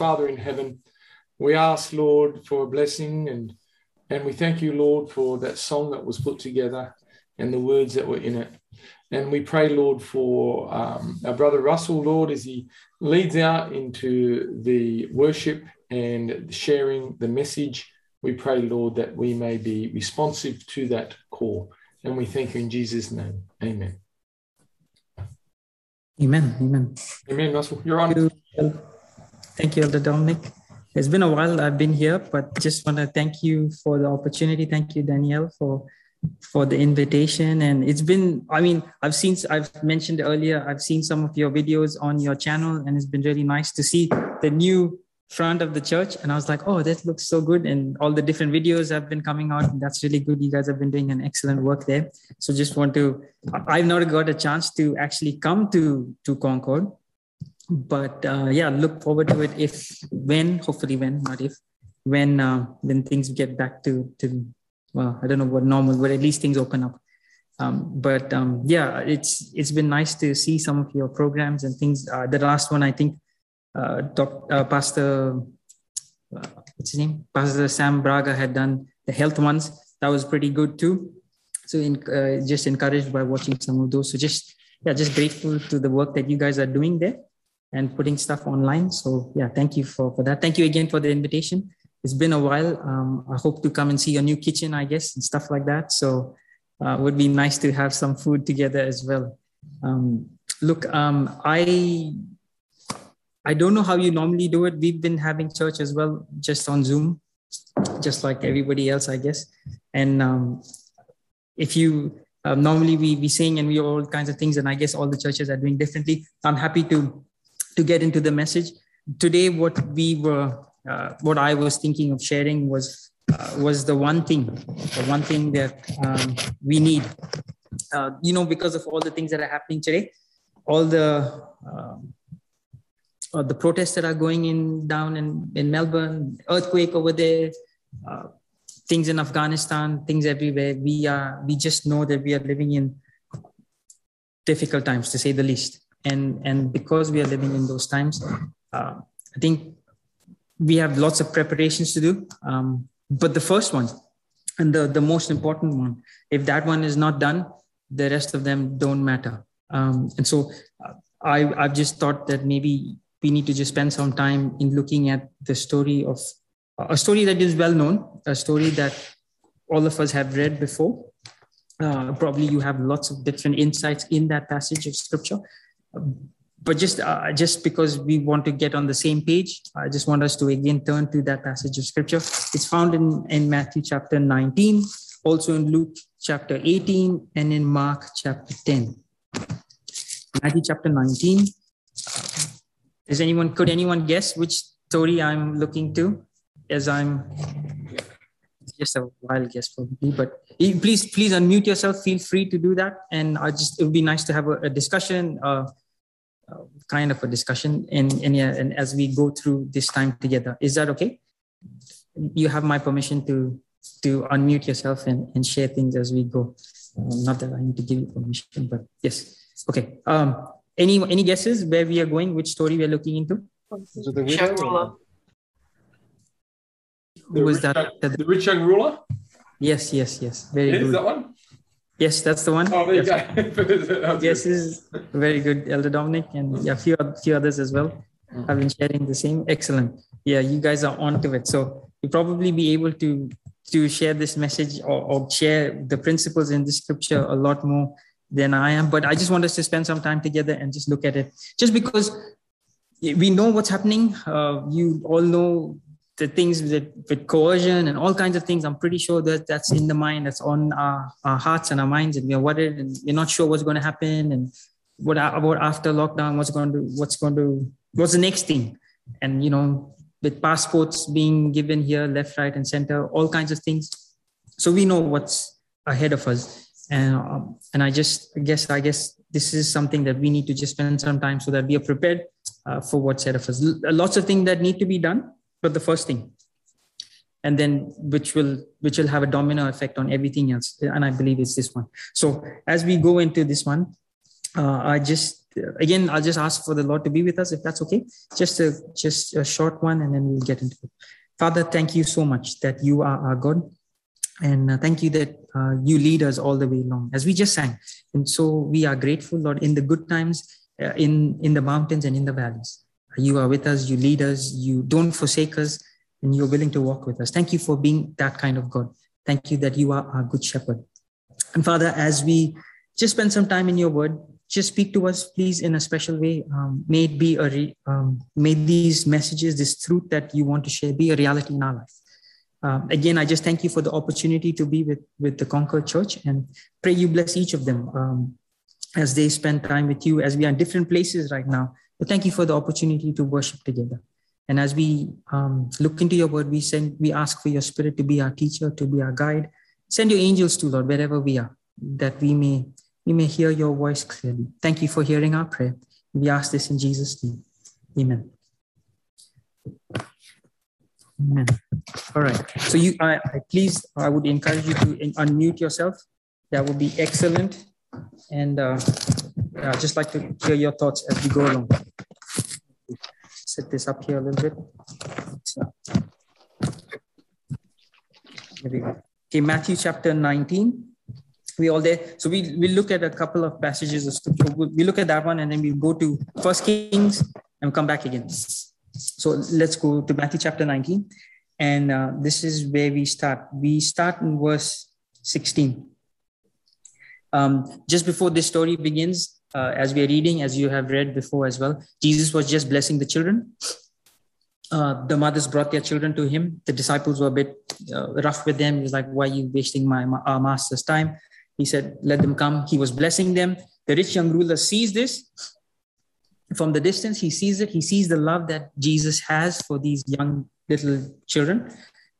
Father in heaven, we ask, Lord, for a blessing, and we thank you, Lord, for that song that was put together and the words that were in it. And we pray, Lord, for our brother Russell, Lord, as he leads out into the worship and sharing the message. We pray, Lord, that we may be responsive to that call. And we thank you in Jesus' name. Amen. Amen. Amen. Amen, Russell. You're on. Thank you, Elder Dominic. It's been a while I've been here, but just want to thank you for the opportunity. Thank you, Danielle, for the invitation. And it's been, I mean, I've mentioned earlier, I've seen some of your videos on your channel, and it's been really nice to see the new front of the church. And I was like, oh, that looks so good. And all the different videos have been coming out, and that's really good. You guys have been doing an excellent work there. So just want to, I've not got a chance to actually come to Concord, but yeah, look forward to it when things get back to, well, I don't know what normal, but at least things open up. Yeah, it's been nice to see some of your programs and things. The last one, I think, Pastor Sam Braga had done the health ones. That was pretty good too. So just encouraged by watching some of those. So just grateful to the work that you guys are doing there and putting stuff online. So yeah, thank you for that. Thank you again for the invitation. It's been a while. I hope to come and see your new kitchen, I guess, and stuff like that. So it would be nice to have some food together as well. I don't know how you normally do it. We've been having church as well, just on Zoom, just like everybody else, I guess. And if you normally we sing and we do all kinds of things, and I guess all the churches are doing differently. I'm happy to get into the message today. What I was thinking of sharing was the one thing that we need, because of all the things that are happening today, all the protests that are going in down in Melbourne, earthquake over there, things in Afghanistan, things everywhere. We just know that we are living in difficult times, to say the least. And because we are living in those times, I think we have lots of preparations to do, but the first one and the most important one, if that one is not done, the rest of them don't matter. I've just thought that maybe we need to just spend some time in looking at the story of a story that is well known, a story that all of us have read before. Probably you have lots of different insights in that passage of scripture. But just because we want to get on the same page, I just want us to again turn to that passage of scripture. It's found in Matthew chapter 19, also in Luke chapter 18, and in Mark chapter 10. Matthew chapter 19. Could anyone guess which story I'm looking to? Just a wild guess probably, but please unmute yourself. Feel free to do that. And it would be nice to have a discussion, kind of a discussion, and as we go through this time together. Is that okay? You have my permission to unmute yourself and share things as we go. Not that I need to give you permission, but yes. Okay. Any guesses where we are going? Which story we are looking into? The rich young ruler. Who was that? The rich young ruler? Yes. Very good. Is that one? Yes, that's the one. Oh, there you go. Yes, is very good, Elder Dominic, and yeah, a few others as well have been sharing the same. Excellent. Yeah, you guys are onto it. So you'll probably be able to share this message or share the principles in the scripture a lot more than I am. But I just want us to spend some time together and just look at it. Just because we know what's happening, you all know the things with coercion and all kinds of things. I'm pretty sure that's in the mind, that's on our hearts and our minds, and we're worried, and we're not sure what's going to happen, and what about after lockdown, what's the next thing? And, with passports being given here, left, right, and center, all kinds of things. So we know what's ahead of us. And I guess this is something that we need to just spend some time so that we are prepared for what's ahead of us. Lots of things that need to be done, but the first thing, and then which will have a domino effect on everything else. And I believe it's this one. So as we go into this one, I just again, I'll just ask for the Lord to be with us, if that's okay. Just a short one, and then we'll get into it. Father, thank you so much that you are our God. And thank you that you lead us all the way along, as we just sang. And so we are grateful, Lord, in the good times, in the mountains and in the valleys. You are with us, you lead us, you don't forsake us, and you're willing to walk with us. Thank you for being that kind of God. Thank you that you are our good shepherd. And Father, as we just spend some time in your word, just speak to us, please, in a special way. May these messages, this truth that you want to share, be a reality in our life. Again, I just thank you for the opportunity to be with the Concord Church, and pray you bless each of them as they spend time with you, as we are in different places right now. But thank you for the opportunity to worship together. And as we look into your word, we ask for your spirit to be our teacher, to be our guide. Send your angels to, Lord, wherever we are, that we may hear your voice clearly. Thank you for hearing our prayer. We ask this in Jesus' name. Amen. Amen. All right. So I would encourage you to unmute yourself. That would be excellent. And I'd just like to hear your thoughts as we go along. Set this up here a little bit. So, here we go. Okay, Matthew chapter 19. We all there. So we look at a couple of passages of scripture. We look at that one, and then we go to First Kings and come back again. So let's go to Matthew chapter 19, and this is where we start. We start in verse 16. Just before this story begins, as we are reading, as you have read before as well, Jesus was just blessing the children. The mothers brought their children to him. The disciples were a bit rough with them. He was like, why are you wasting our master's time? He said, let them come. He was blessing them. The rich young ruler sees this. From the distance, he sees it. He sees the love that Jesus has for these young little children.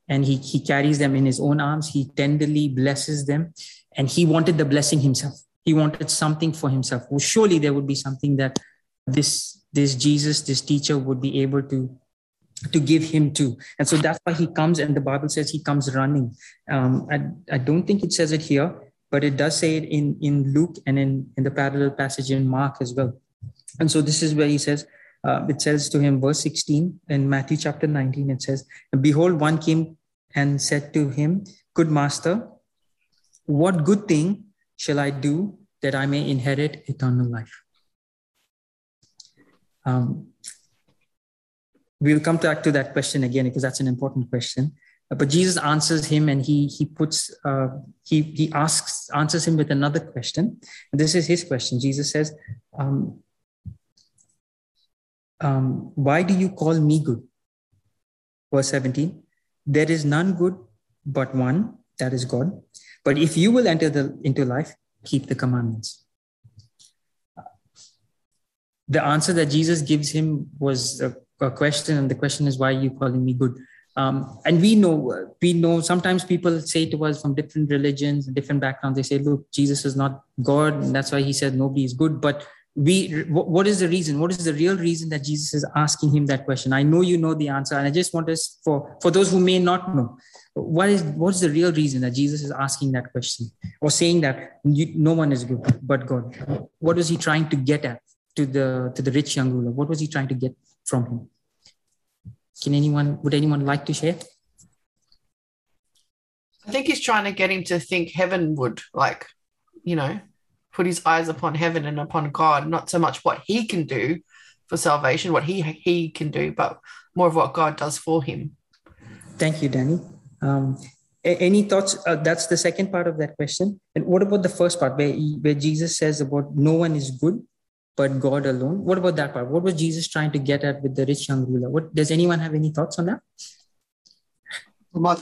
And he carries them in his own arms. He tenderly blesses them. And he wanted the blessing himself. He wanted something for himself. Well, surely there would be something that this Jesus, this teacher, would be able to give him to. And so that's why he comes. And the Bible says he comes running. I don't think it says it here, but it does say it in Luke and in the parallel passage in Mark as well. And so this is where he says, it says to him, verse 16 in Matthew chapter 19, it says, behold, one came and said to him, good master, what good thing shall I do that I may inherit eternal life? We'll come back to that question again, because that's an important question. But Jesus answers him, and he answers him with another question. And this is his question. Jesus says, why do you call me good? Verse 17, there is none good but one, that is God. But if you will enter into life, keep the commandments. The answer that Jesus gives him was a question, and the question is, why are you calling me good? And we know sometimes people say to us from different religions and different backgrounds, they say, look, Jesus is not God, and that's why he said nobody is good. But what is the reason? What is the real reason that Jesus is asking him that question? I know you know the answer, and I just want us, for those who may not know, what's the real reason that Jesus is asking that question, or saying that no one is good but God? What was he trying to get at to the rich young ruler? What was he trying to get from him? Would anyone like to share? I think he's trying to get him to think heavenward, put his eyes upon heaven and upon God, not so much what he can do for salvation, what he can do, but more of what God does for him. Thank you, Danny. Any thoughts? That's the second part of that question. And what about the first part where Jesus says about no one is good but God alone? What about that part? What was Jesus trying to get at with the rich young ruler? Does anyone have any thoughts on that? My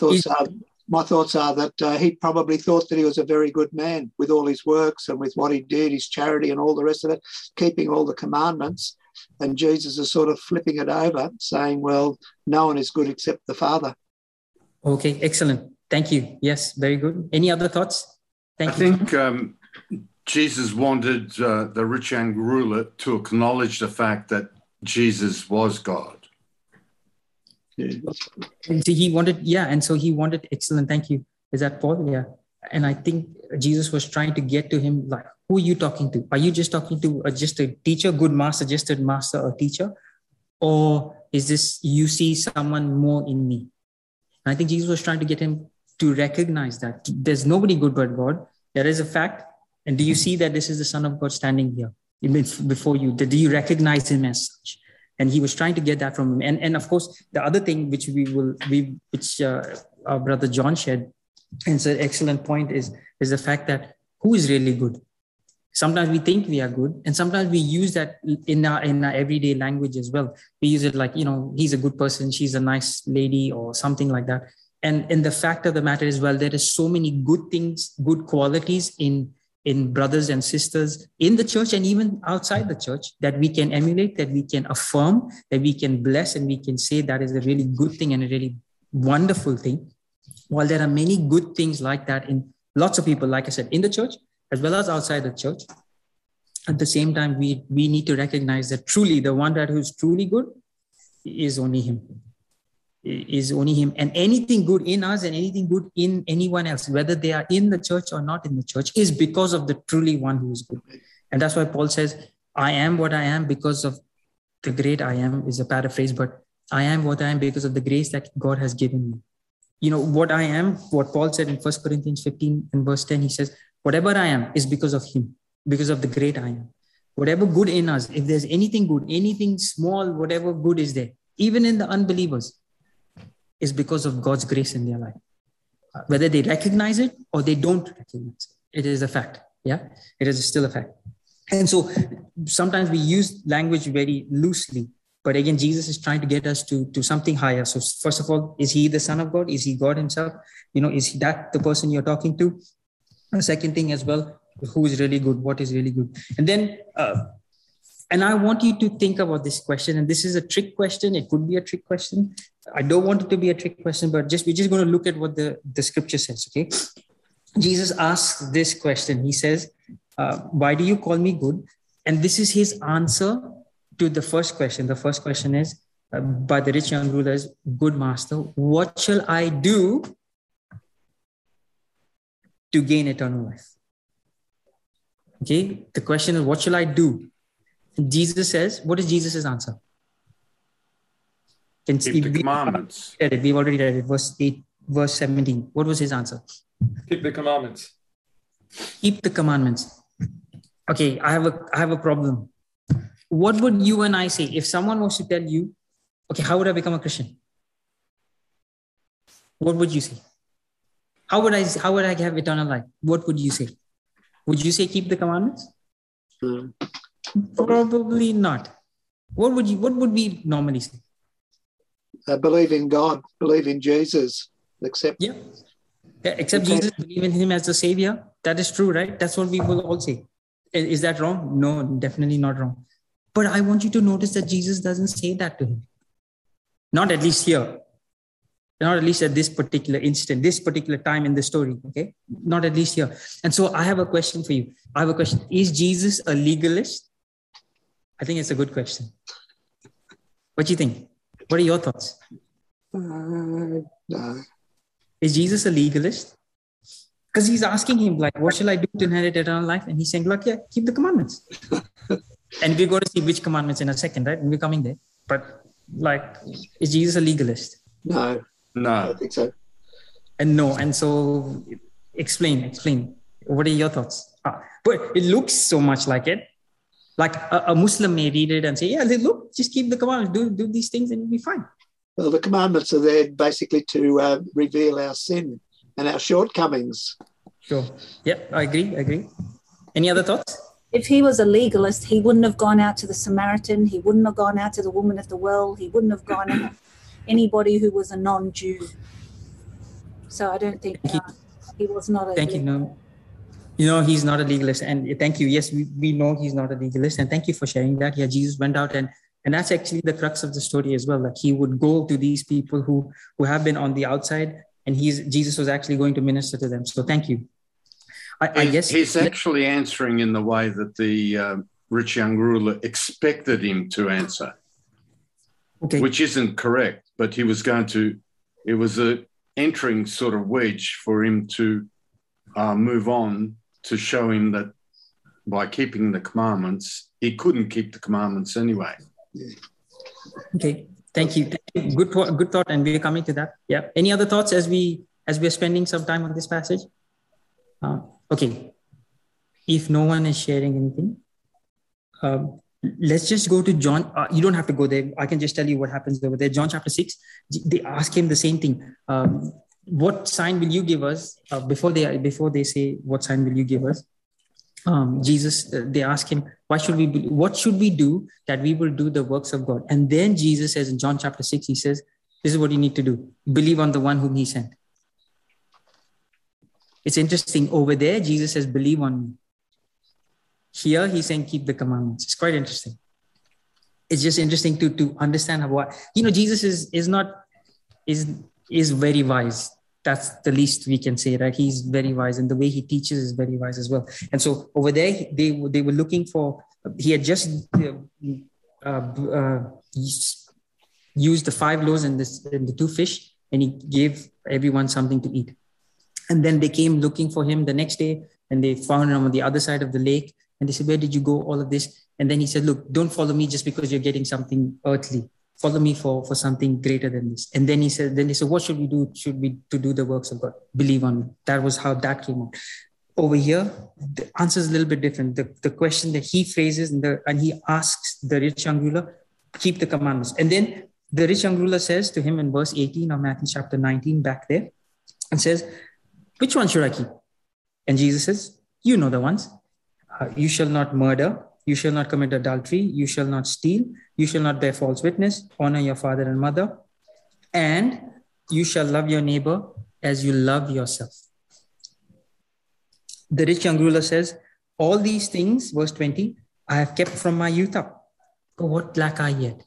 thoughts are that he probably thought that he was a very good man with all his works and with what he did, his charity and all the rest of it, keeping all the commandments. And Jesus is sort of flipping it over, saying, well, no one is good except the Father. Okay, excellent. Thank you. Yes, very good. Any other thoughts? Thank you. I think Jesus wanted the rich young ruler to acknowledge the fact that Jesus was God. Yeah. And so he wanted excellent, thank you. Is that Paul? Yeah. And I think Jesus was trying to get to him, like, who are you talking to? Are you just talking to just a teacher, good master, just a master or teacher? Or is this, you see someone more in me? And I think Jesus was trying to get him to recognize that there's nobody good but God. There is a fact. And do you see that this is the Son of God standing here before you? Do you recognize him as such? And he was trying to get that from him. And of course, the other thing which our brother John shared, and it's an excellent point, is the fact that who is really good? Sometimes we think we are good, and sometimes we use that in our everyday language as well. We use it like, you know, he's a good person, she's a nice lady, or something like that. And the fact of the matter is, well, there is so many good things, good qualities in brothers and sisters in the church and even outside the church that we can emulate, that we can affirm, that we can bless, and we can say that is a really good thing and a really wonderful thing. While there are many good things like that in lots of people, like I said, in the church, as well as outside the church, at the same time, we need to recognize that truly the one that who's truly good is only him. And anything good in us and anything good in anyone else, whether they are in the church or not in the church, is because of the truly one who is good. And that's why Paul says, I am what I am because of the great I am, is a paraphrase, but I am what I am because of the grace that God has given me. You know, what I am, what Paul said in 1 Corinthians 15 and verse 10, he says, whatever I am is because of him, because of the great I am. Whatever good in us, if there's anything good, anything small, whatever good is there, even in the unbelievers, is because of God's grace in their life. Whether they recognize it or they don't recognize it, it is a fact. Yeah, it is still a fact. And so sometimes we use language very loosely. But again, Jesus is trying to get us to something higher. So first of all, is he the Son of God? Is he God himself? You know, is that the person you're talking to? The second thing as well, who is really good? What is really good? And then, and I want you to think about this question. And this is a trick question. It could be a trick question. I don't want it to be a trick question, but we're just going to look at what the scripture says, okay? Jesus asks this question. He says, why do you call me good? And this is his answer to the first question. The first question is, by the rich young ruler, is, good master, what shall I do to gain eternal life? Okay, the question is, what shall I do? And Jesus says, what is Jesus' answer? Keep the commandments. We've already read it, verse 8, verse 17. What was his answer? Keep the commandments. Keep the commandments. Okay, I have a problem. What would you and I say if someone was to tell you, okay, how would I become a Christian? What would you say? How would I have eternal life? What would you say? Would you say keep the commandments? Mm. Probably not. What would we normally say? Believe in God, believe in Jesus, accept Jesus, believe in him as the savior. That is true, right? That's what we will all say. Is that wrong? No, definitely not wrong. But I want you to notice that Jesus doesn't say that to him. Not at least here. Not at least at this particular instant, this particular time in the story. Okay. Not at least here. And so I have a question for you. I have a question. Is Jesus a legalist? I think it's a good question. What do you think? What are your thoughts? No. Is Jesus a legalist? Because he's asking him, like, what shall I do to inherit eternal life? And he's saying, look, yeah, keep the commandments. And we're going to see which commandments in a second, right? And we're coming there. But, like, is Jesus a legalist? No, I don't think so. And no. And so explain. What are your thoughts? But it looks so much like it. Like a Muslim may read it and say, yeah, look, just keep the commandments, do these things and you'll be fine. Well, the commandments are there basically to reveal our sin and our shortcomings. Sure. Yep, I agree. Any other thoughts? If he was a legalist, he wouldn't have gone out to the Samaritan. He wouldn't have gone out to the woman at the well. He wouldn't have gone out to anybody who was a non-Jew. So I don't think he was not a legalist. Thank you, no. You know, he's not a legalist. And thank you. Yes, we know he's not a legalist. And thank you for sharing that. Yeah, Jesus went out and that's actually the crux of the story as well. Like he would go to these people who have been on the outside and Jesus was actually going to minister to them. So thank you. I guess he's actually answering in the way that the rich young ruler expected him to answer, okay, which isn't correct, but he was going to, it was a entering sort of wedge for him to move on to show him that by keeping the commandments, he couldn't keep the commandments anyway. Okay, thank you. Good thought, and we're coming to that. Yeah. Any other thoughts as we're spending some time on this passage? Okay. If no one is sharing anything, let's just go to John. You don't have to go there. I can just tell you what happens over there. John chapter 6, they ask him the same thing. What sign will you give us? Before they say, what sign will you give us? Jesus, they ask him, what should we do that we will do the works of God? And then Jesus says in John chapter 6, he says, this is what you need to do. Believe on the one whom he sent. It's interesting. Over there, Jesus says, believe on me. Here, he's saying, keep the commandments. It's quite interesting. It's just interesting to understand how, Jesus is very wise. That's the least we can say, right? He's very wise, and the way he teaches is very wise as well. And so over there, they were looking for, he had just used the 5 loaves and the 2 fish, and he gave everyone something to eat. And then they came looking for him the next day, and they found him on the other side of the lake. And they said, where did you go, all of this? And then he said, look, don't follow me just because you're getting something earthly. Follow me for something greater than this. And then he said, what should we do? Should we to do the works of God? Believe on me. That was how that came out. Over here, the answer is a little bit different. The question that he phrases and he asks the rich young ruler, keep the commandments. And then the rich young ruler says to him in verse 18 of Matthew chapter 19 back there, and says, which one should I keep? And Jesus says, you know the ones. You shall not murder. You shall not commit adultery. You shall not steal. You shall not bear false witness. Honor your father and mother. And you shall love your neighbor as you love yourself. The rich young ruler says, all these things, verse 20, I have kept from my youth up. What lack I yet?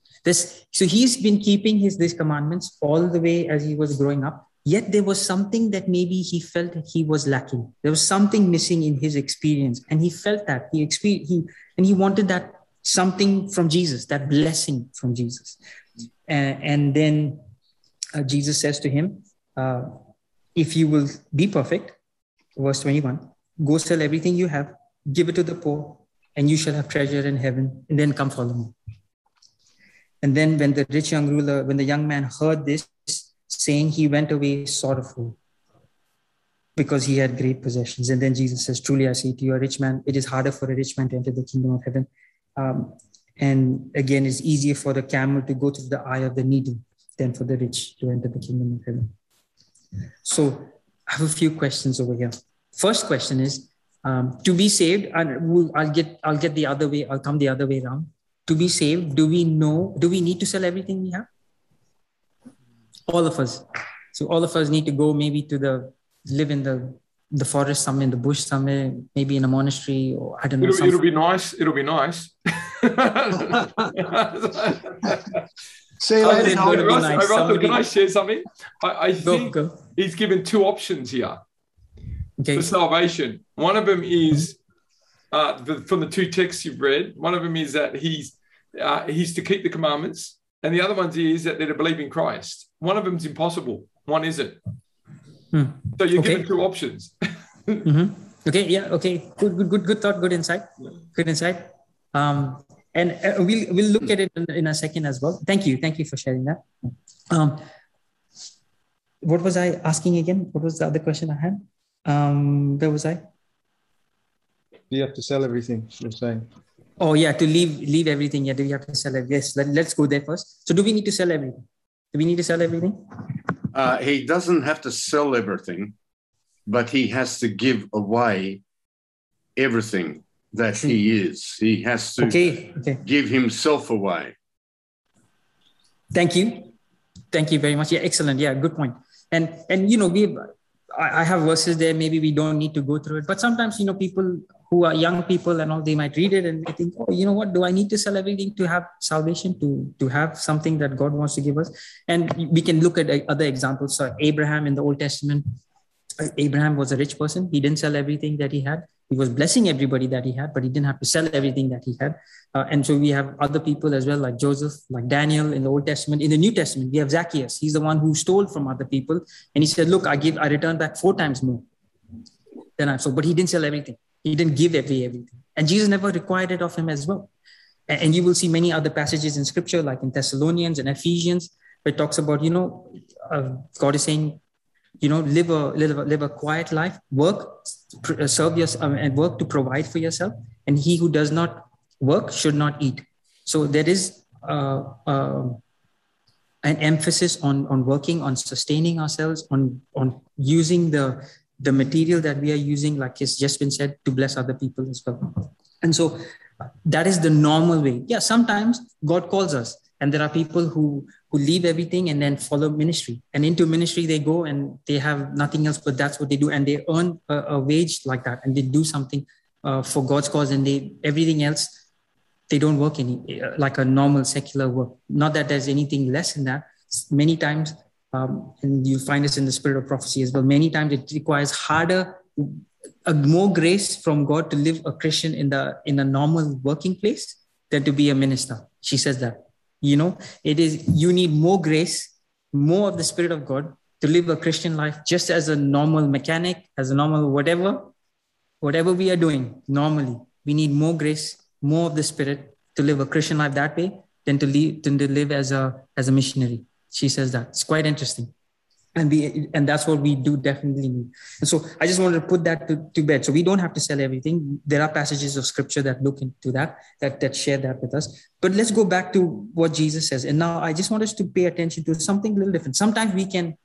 So he's been keeping these commandments all the way as he was growing up. Yet there was something that maybe he felt that he was lacking. There was something missing in his experience. And he felt that. He wanted that something from Jesus, that blessing from Jesus. And then Jesus says to him, if you will be perfect, verse 21, go sell everything you have, give it to the poor, and you shall have treasure in heaven, and then come follow me. And then when the young man heard this, saying, he went away sorrowful because he had great possessions. And then Jesus says, truly, I say to you, a rich man, it is harder for a rich man to enter the kingdom of heaven. And again, it's easier for the camel to go through the eye of the needle than for the rich to enter the kingdom of heaven. So I have a few questions over here. First question is, to be saved, and I'll get the other way. I'll come the other way around. To be saved, do we need to sell everything we have? All of us. So all of us need to go maybe live in the forest somewhere, in the bush somewhere, maybe in a monastery, or I don't know. It'll be nice. See you later. Russell, can I share something? I think he's given 2 options here for salvation. One of them is, from the 2 texts you've read, one of them is that he's to keep the commandments. And the other one is that they're to believe in Christ. One of them is impossible. One isn't. So you're given 2 options. Okay. Yeah. Okay. Good thought. Good insight. And we'll look at it in a second as well. Thank you for sharing that. What was I asking again? What was the other question I had? Where was I? You have to sell everything, you're saying. Oh, yeah, to leave everything. Yeah, do we have to sell everything? Yes, let's go there first. So do we need to sell everything? He doesn't have to sell everything, but he has to give away everything that he is. He has to give himself away. Thank you. Thank you very much. Yeah, excellent. Yeah, good point. And I have verses there. Maybe we don't need to go through it. But sometimes, people who are young people and all, they might read it and they think, oh, you know what? Do I need to sell everything to have salvation, to have something that God wants to give us? And we can look at other examples. So Abraham in the Old Testament, Abraham was a rich person. He didn't sell everything that he had. He was blessing everybody that he had, but he didn't have to sell everything that he had. And so we have other people as well, like Joseph, like Daniel in the Old Testament. In the New Testament, we have Zacchaeus. He's the one who stole from other people. And he said, look, I return back 4 times more. then I'm sold. But he didn't sell everything. He didn't give everything. And Jesus never required it of him as well. And you will see many other passages in scripture, like in Thessalonians and Ephesians, where it talks about, God is saying, live a quiet life, work, serve yourself, and work to provide for yourself. And he who does not work should not eat. So there is an emphasis on working, on sustaining ourselves, on using the material that we are using, like it's just been said, to bless other people as well. And so that is the normal way. Yeah, sometimes God calls us, and there are people who leave everything and then follow ministry. And into ministry they go and they have nothing else, but that's what they do. And they earn a wage like that, and they do something for God's cause, and everything else, they don't work like a normal secular work. Not that there's anything less in that. Many times, and you find this in the spirit of prophecy as well, many times it requires more grace from God to live a Christian in a normal working place than to be a minister. She says that, you need more grace, more of the Spirit of God to live a Christian life, just as a normal mechanic, as a normal whatever we are doing normally. We need more grace, more of the Spirit to live a Christian life that way than to live as a missionary. She says that. It's quite interesting. And that's what we do definitely need. And so I just wanted to put that to bed. So we don't have to sell everything. There are passages of scripture that look into that share that with us. But let's go back to what Jesus says. And now I just want us to pay attention to something a little different. Sometimes we can,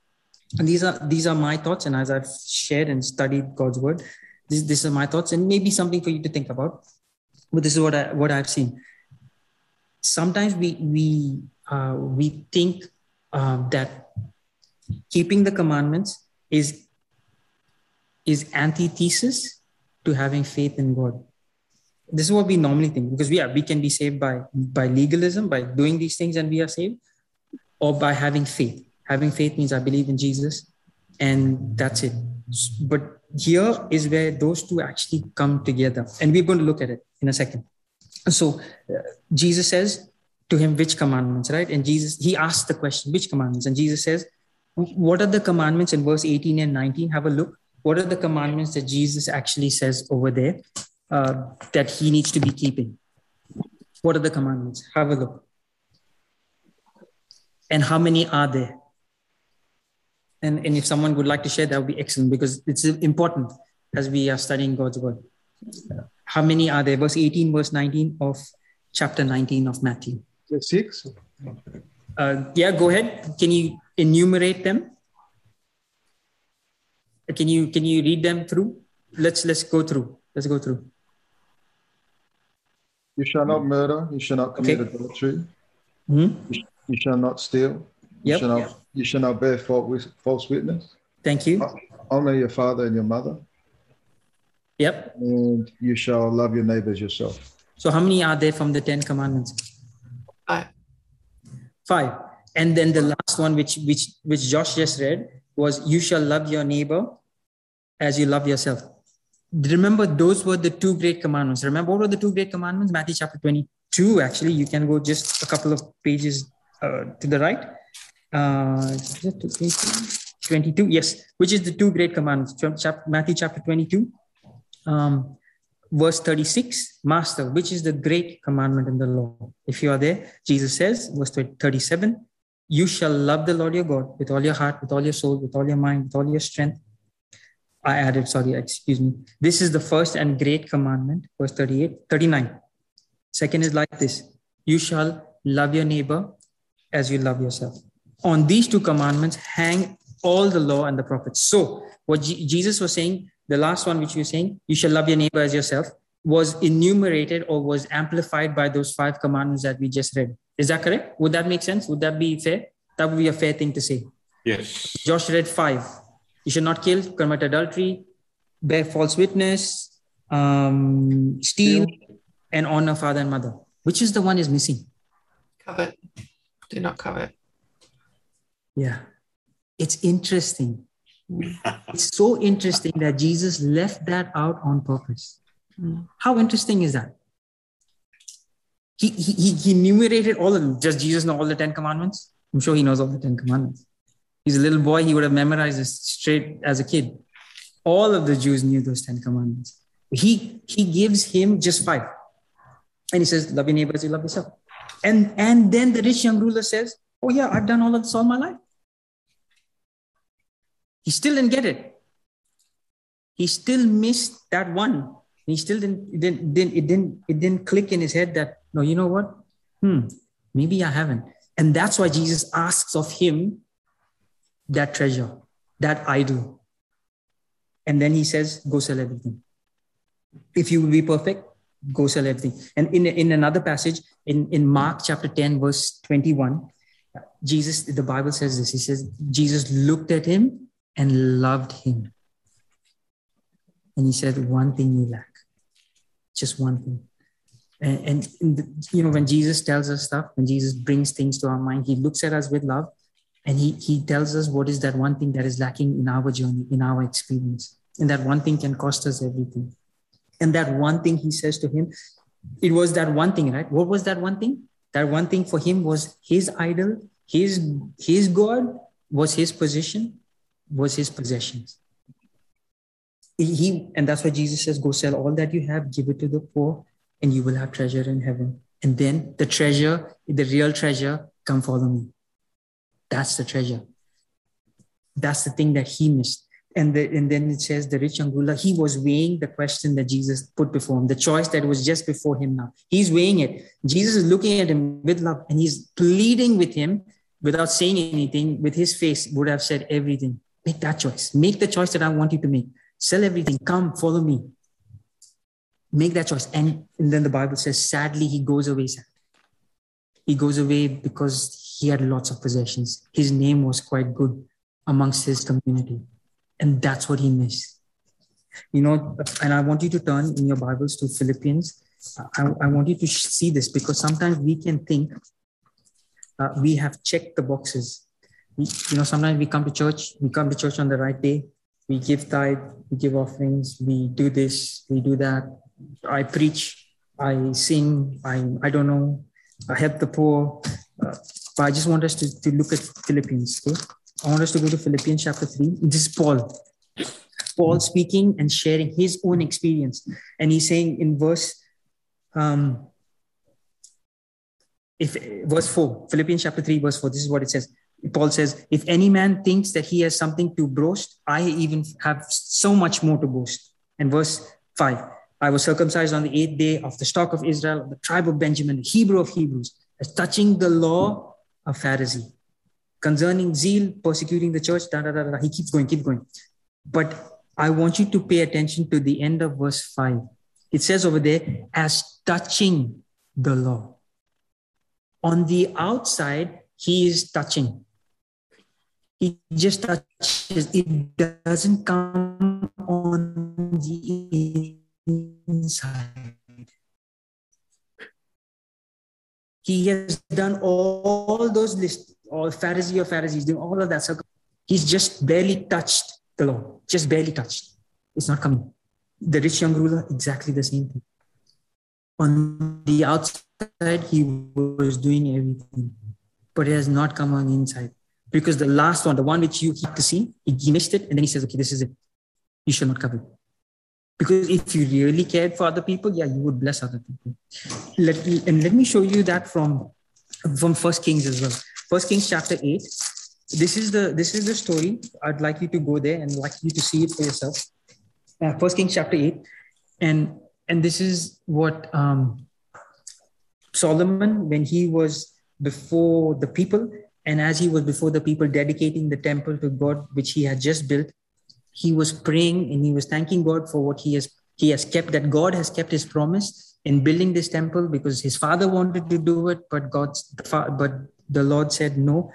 and these are my thoughts, and as I've shared and studied God's word, these are my thoughts, and maybe something for you to think about. But this is what I've seen. Sometimes we think that keeping the commandments is antithesis to having faith in God. This is what we normally think, because we can be saved by legalism, by doing these things, and we are saved, or by having faith. Having faith means I believe in Jesus, and that's it. But here is where those two actually come together. And we're going to look at it in a second. So Jesus says to him, which commandments, right? And he asked the question, which commandments? And Jesus says, what are the commandments in verse 18 and 19? Have a look. What are the commandments that Jesus actually says over there that he needs to be keeping? What are the commandments? Have a look. And how many are there? And if someone would like to share, that would be excellent, because it's important as we are studying God's word. How many are there? Verse 18, verse 19 of chapter 19 of Matthew. 6. Go ahead. Can you enumerate them? Can you read them through? Let's go through. You shall not murder. You shall not commit adultery. Mm-hmm. You shall not steal. Yep. You shall not bear false witness. Thank you. Honor your father and your mother. Yep. And you shall love your neighbor as yourself. So how many are there from the 10 commandments? 5. And then the last one, which Josh just read, was you shall love your neighbor as you love yourself. Remember, those were the two great commandments. Remember, what were the two great commandments? Matthew chapter 22, actually. You can go just a couple of pages to the right. 22, yes, which is the two great commandments. Matthew chapter 22, verse 36, Master, which is the great commandment in the law? If you are there, Jesus says, verse 37, you shall love the Lord your God with all your heart, with all your soul, with all your mind, with all your strength. This is the first and great commandment, verse 39. Second is like this, you shall love your neighbor as you love yourself. On these two commandments hang all the law and the prophets. So what Jesus was saying, the last one which you were saying, you shall love your neighbor as yourself, was enumerated or was amplified by those 5 commandments that we just read. Is that correct? Would that make sense? Would that be fair? That would be a fair thing to say. Yes. Josh read 5. You shall not kill, commit adultery, bear false witness, steal, and honor father and mother. Which is the one is missing? Covet. Do not covet. Yeah. It's interesting. It's so interesting that Jesus left that out on purpose. How interesting is that? He enumerated all of them. Does Jesus know all the 10 commandments? I'm sure he knows all the 10 commandments. He's a little boy. He would have memorized this straight as a kid. all of the Jews knew those 10 commandments. He gives him just 5. And he says, love your neighbor as you love yourself. And then the rich young ruler says, oh yeah, I've done all of this all my life. He still didn't get it. He still missed that one. He still didn't click in his head that, no, you know what? Maybe I haven't. And that's why Jesus asks of him that treasure, that idol. And then he says, go sell everything. If you will be perfect, go sell everything. And in another passage, in Mark chapter 10, verse 21, Jesus, the Bible says this. He says, Jesus looked at him and loved him. And he said, one thing you lack, just one thing. And you know, when Jesus tells us stuff, when Jesus brings things to our mind, he looks at us with love and he tells us what is that one thing that is lacking in our journey, in our experience. And that one thing can cost us everything. And that one thing, he says to him, it was that one thing, right? What was that one thing? That one thing for him was his idol, his God, was his position, was his possessions. And that's why Jesus says, go sell all that you have, give it to the poor, and you will have treasure in heaven. And then the treasure, the real treasure, come follow me. That's the treasure. That's the thing that he missed. And then it says the rich young ruler, he was weighing the question that Jesus put before him, the choice that was just before him now. He's weighing it. Jesus is looking at him with love and he's pleading with him without saying anything. With his face would have said everything. Make that choice. Make the choice that I want you to make. Sell everything. Come, follow me. Make that choice. And then the Bible says, sadly, he goes away sad. He goes away because he had lots of possessions. His name was quite good amongst his community. And that's what he missed. You know, and I want you to turn in your Bibles to Philippians. I want you to see this because sometimes we can think we have checked the boxes. Sometimes we come to church. We come to church on the right day. We give tithe, we give offerings, we do this, we do that. I preach, I sing, I don't know, I help the poor. But I just want us to look at Philippians. Okay? I want us to go to Philippians chapter 3. This is Paul. Paul speaking and sharing his own experience. And he's saying in verse 4, Philippians chapter 3, verse 4, this is what it says. Paul says, if any man thinks that he has something to boast, I even have so much more to boast. And verse 5, I was circumcised on the 8th day of the stock of Israel, of the tribe of Benjamin, Hebrew of Hebrews, as touching the law of Pharisee, concerning zeal, persecuting the church, He keeps going. But I want you to pay attention to the end of verse 5. It says over there, as touching the law. On the outside, he is touching. It just touches. It doesn't come on the inside. He has done all those lists, all Pharisee of Pharisees, doing all of that. He's just barely touched the law, just barely touched. It's not coming. The rich young ruler, exactly the same thing. On the outside, he was doing everything, but it has not come on the inside. Because the last one, the one which you keep to see, he missed it. And then he says, okay, this is it. You shall not covet. Because if you really cared for other people, yeah, you would bless other people. Let me show you that from First Kings as well. First Kings chapter 8. This is the story. I'd like you to go there and like you to see it for yourself. First Kings chapter 8. And this is what Solomon, when he was before the people, and as he was before the people dedicating the temple to God, which he had just built, he was praying and he was thanking God for what he has kept, that God has kept his promise in building this temple, because his father wanted to do it, but the Lord said, no,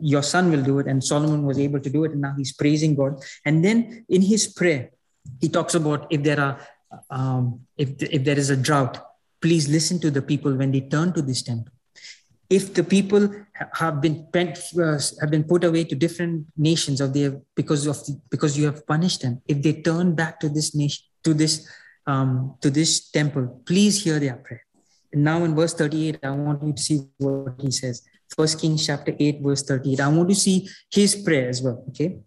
your son will do it. And Solomon was able to do it. And now he's praising God. And then in his prayer, he talks about if there is a drought, please listen to the people when they turn to this temple. If the people have been put away to different nations because you have punished them, if they turn back to this nation, to this temple, please hear their prayer. And now in verse 38, I want you to see what he says. First Kings chapter 8, verse 38. I want to see his prayer as well. Okay,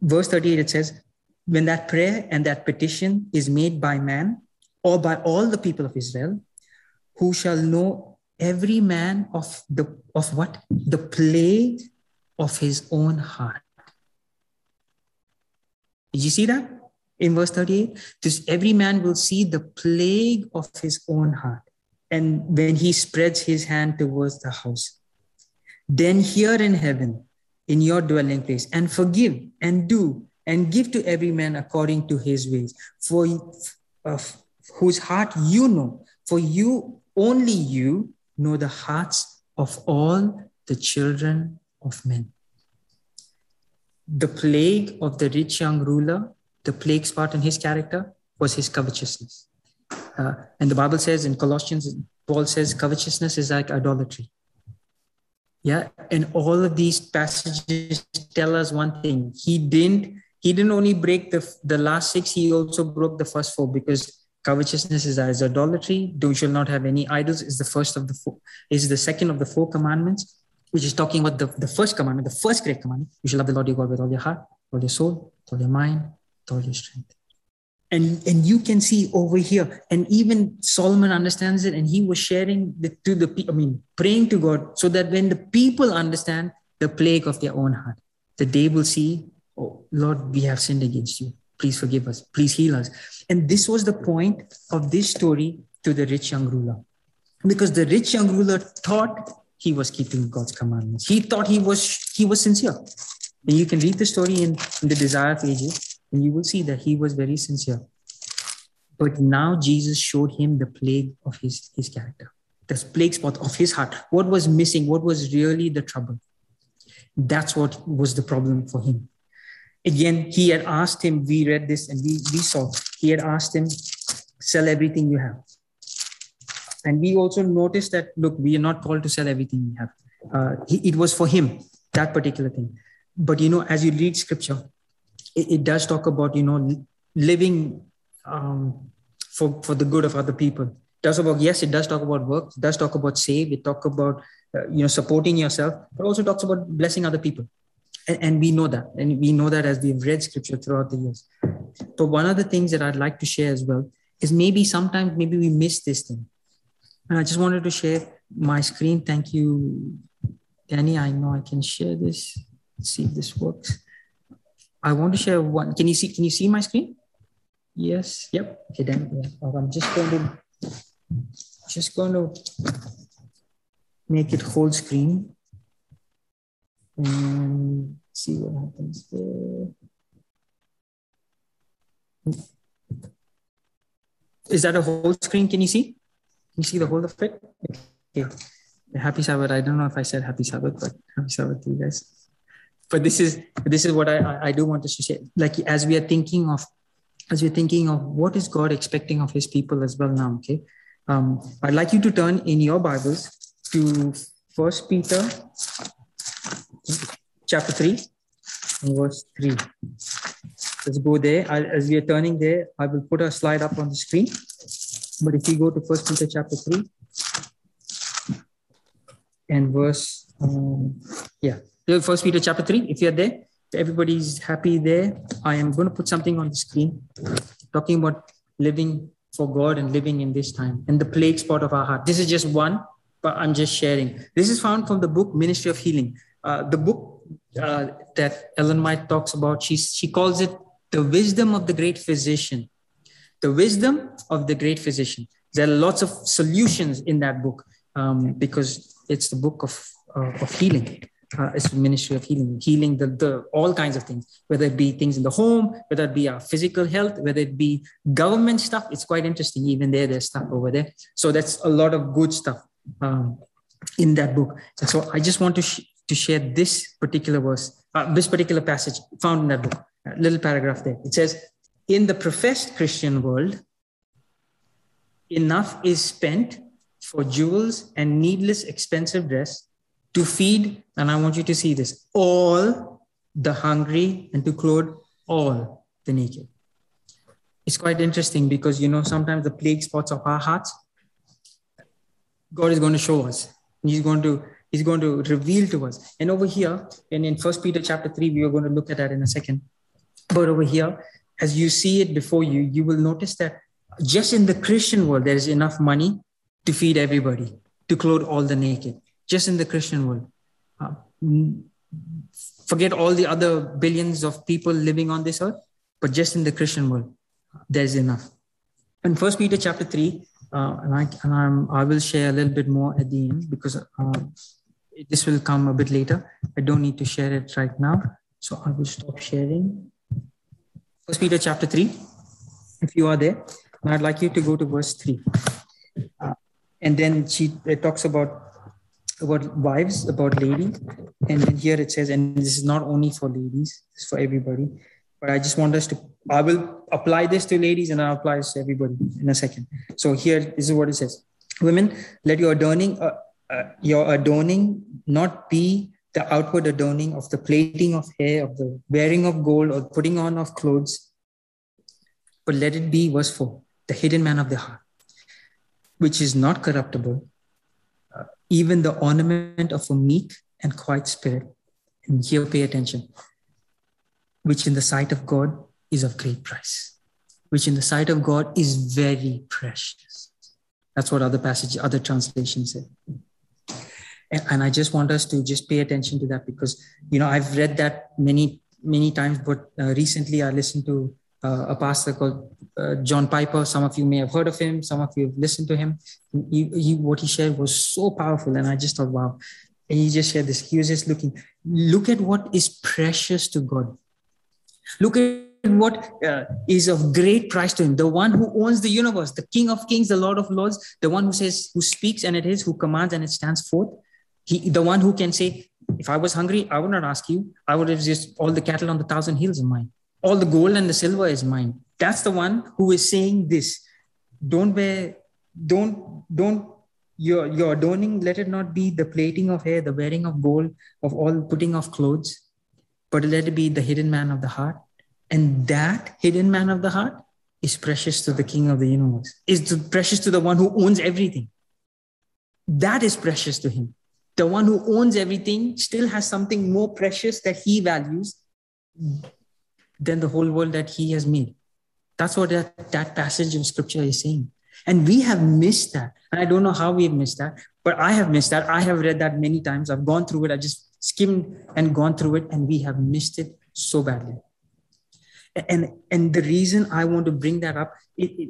Verse 38, it says, when that prayer and that petition is made by man or by all the people of Israel, who shall know every man of what? The plague of his own heart. Did you see that? In verse 38, this every man will see the plague of his own heart. And when he spreads his hand towards the house, then hear in heaven, in your dwelling place, and forgive and do and give to every man according to his ways, for whose heart you know, for you, only you know the hearts of all the children of men. The plague of the rich young ruler, the plague spot in his character was his covetousness. And the Bible says in Colossians, Paul says, covetousness is like idolatry. Yeah. And all of these passages tell us one thing. He didn't only break the last six. He also broke the first four, because covetousness is idolatry. You shall not have any idols is the first of the four, is the second of the four commandments, which is talking about the first commandment, the first great commandment. You shall love the Lord your God with all your heart, all your soul, all your mind, all your strength. And you can see over here, and even Solomon understands it, and he was sharing praying to God so that when the people understand the plague of their own heart, that they will see, oh, Lord, we have sinned against you. Please forgive us. Please heal us. And this was the point of this story to the rich young ruler, because the rich young ruler thought he was keeping God's commandments. He thought he was sincere. And you can read the story in the Desire of Ages. And you will see that he was very sincere. But now Jesus showed him the plague of his character, the plague spot of his heart. What was missing? What was really the trouble? That's what was the problem for him. Again, he had asked him, we read this and we saw, he had asked him, sell everything you have. And we also noticed that, look, we are not called to sell everything we have. It was for him, that particular thing. But, as you read scripture, it does talk about, living for the good of other people. It does about, yes, it does talk about work. It does talk about save. It talks about, supporting yourself, but also talks about blessing other people. And we know that. And we know that as we've read scripture throughout the years. But one of the things that I'd like to share as well is sometimes we miss this thing. And I just wanted to share my screen. Thank you, Danny. I know I can share this. Let's see if this works. I want to share one. Can you see my screen? Yes. Yep. Okay, then I'm just going to make it whole screen and see what happens there. Is that a whole screen? Can you see? Can you see the whole of it? Okay. Happy Sabbath. I don't know if I said happy Sabbath, but happy Sabbath to you guys. But this is what I do want us to say. Like as we're thinking of what is God expecting of his people as well now, okay? I'd like you to turn in your Bibles to First Peter chapter 3 and verse 3. Let's go there. As we are turning there, I will put a slide up on the screen. But if you go to First Peter chapter 3 and verse 1 Peter chapter 3, if you're there, everybody's happy there. I am going to put something on the screen talking about living for God and living in this time and the plague spot of our heart. This is just one, but I'm just sharing. This is found from the book Ministry of Healing. The book that Ellen White talks about, she calls it The Wisdom of the Great Physician. The Wisdom of the Great Physician. There are lots of solutions in that book because it's the book of healing. It's the Ministry of Healing, the all kinds of things, whether it be things in the home, whether it be our physical health, whether it be government stuff. It's quite interesting. Even there's stuff over there. So that's a lot of good stuff in that book. And so I just want to share this particular passage found in that book, a little paragraph there. It says, in the professed Christian world, enough is spent for jewels and needless expensive dress, to feed, and I want you to see this, all the hungry and to clothe all the naked. It's quite interesting because, sometimes the plague spots of our hearts, God is going to show us. He's going to reveal to us. And over here, and in 1 Peter chapter 3, we are going to look at that in a second. But over here, as you see it before you, you will notice that just in the Christian world, there is enough money to feed everybody, to clothe all the naked, just in the Christian world. Forget all the other billions of people living on this earth, but just in the Christian world, there's enough. In First Peter chapter 3, I will share a little bit more at the end because this will come a bit later. I don't need to share it right now, so I will stop sharing. First Peter chapter 3, if you are there, and I'd like you to go to verse 3. And then it talks about wives, about ladies. And then here it says, and this is not only for ladies, it's for everybody. But I just want us to, I will apply this to ladies and I'll apply this to everybody in a second. So here, this is what it says. Women, let your adorning not be the outward adorning of the plaiting of hair, of the wearing of gold or putting on of clothes. But let it be, verse 4, the hidden man of the heart, which is not corruptible, even the ornament of a meek and quiet spirit. And here, pay attention. Which in the sight of God is of great price, which in the sight of God is very precious. That's what other translations say. And I just want us to just pay attention to that because, you know, I've read that many, many times, but recently I listened to a pastor called John Piper. Some of you may have heard of him. Some of you have listened to him. What he shared was so powerful. And I just thought, wow. And he just shared this. He was just look at what is precious to God. Look at what is of great price to him. The one who owns the universe, the King of Kings, the Lord of Lords, the one who says, who speaks and it is, who commands and it stands forth. The one who can say, if I was hungry, I would not ask you. I would have just all the cattle on the 1,000 hills is mine. All the gold and the silver is mine. That's the one who is saying this. Your adorning, let it not be the plaiting of hair, the wearing of gold, of all putting of clothes, but let it be the hidden man of the heart. And that hidden man of the heart is precious to the King of the universe, is precious to the one who owns everything. That is precious to him. The one who owns everything still has something more precious that he values than the whole world that he has made. That's what that passage of scripture is saying. And we have missed that. And I don't know how we've missed that, but I have missed that. I have read that many times. I've gone through it. I just skimmed and gone through it, and we have missed it so badly. And the reason I want to bring that up,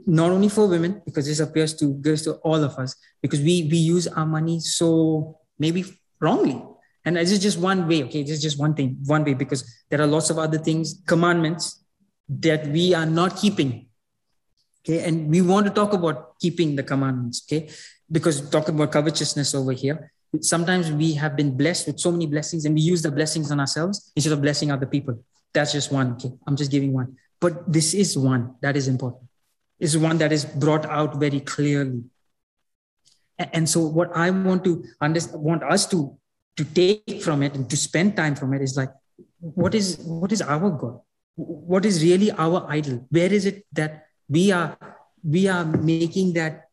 not only for women, because this appears to goes to all of us, because we use our money so maybe wrongly. And this is just one way, okay? This is just one thing, one way, because there are lots of other things, commandments that we are not keeping. Okay, and we want to talk about keeping the commandments, okay? Because talking about covetousness over here, sometimes we have been blessed with so many blessings and we use the blessings on ourselves instead of blessing other people. That's just one, okay? I'm just giving one. But this is one that is important. It's one that is brought out very clearly. And so what I want to want us to take from it and to spend time from it is like, what is our God? What is really our idol? Where is it that we are making that,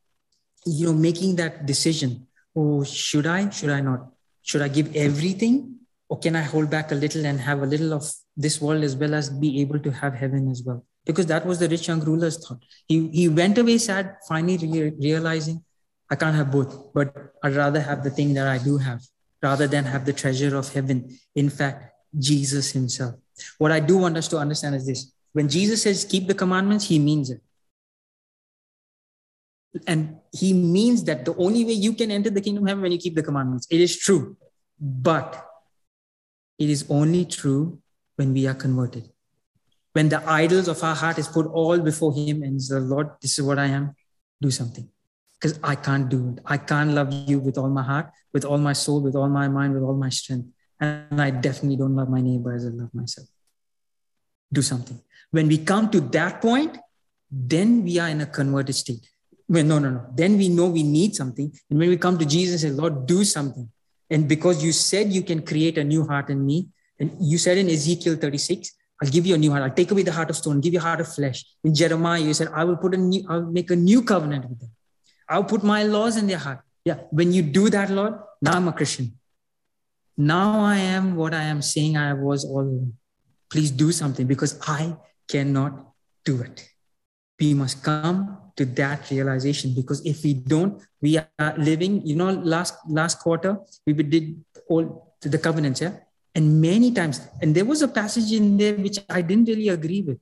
you know, making that decision? Oh, should I not? Should I give everything? Or can I hold back a little and have a little of this world as well as be able to have heaven as well? Because that was the rich young ruler's thought. He went away sad, finally realizing I can't have both, but I'd rather have the thing that I do have rather than have the treasure of heaven. In fact, Jesus himself. What I do want us to understand is this. When Jesus says, keep the commandments, he means it. And he means that the only way you can enter the kingdom of heaven when you keep the commandments. It is true, but it is only true when we are converted. When the idols of our heart is put all before him and says, Lord, this is what I am, do something. Because I can't do it. I can't love you with all my heart, with all my soul, with all my mind, with all my strength. And I definitely don't love my neighbor as I love myself. Do something. When we come to that point, then we are in a converted state. Then we know we need something. And when we come to Jesus and say, Lord, do something. And because you said you can create a new heart in me, and you said in Ezekiel 36, I'll give you a new heart. I'll take away the heart of stone, give you a heart of flesh. In Jeremiah, you said, I'll make a new covenant with them. I'll put my laws in their heart. Yeah. When you do that, Lord, now I'm a Christian. Now I am what I am saying I was all along. Please do something, because I cannot do it. We must come to that realization, because if we don't, we are living, you know, last quarter, we did all the covenants, yeah? And many times, and there was a passage in there which I didn't really agree with.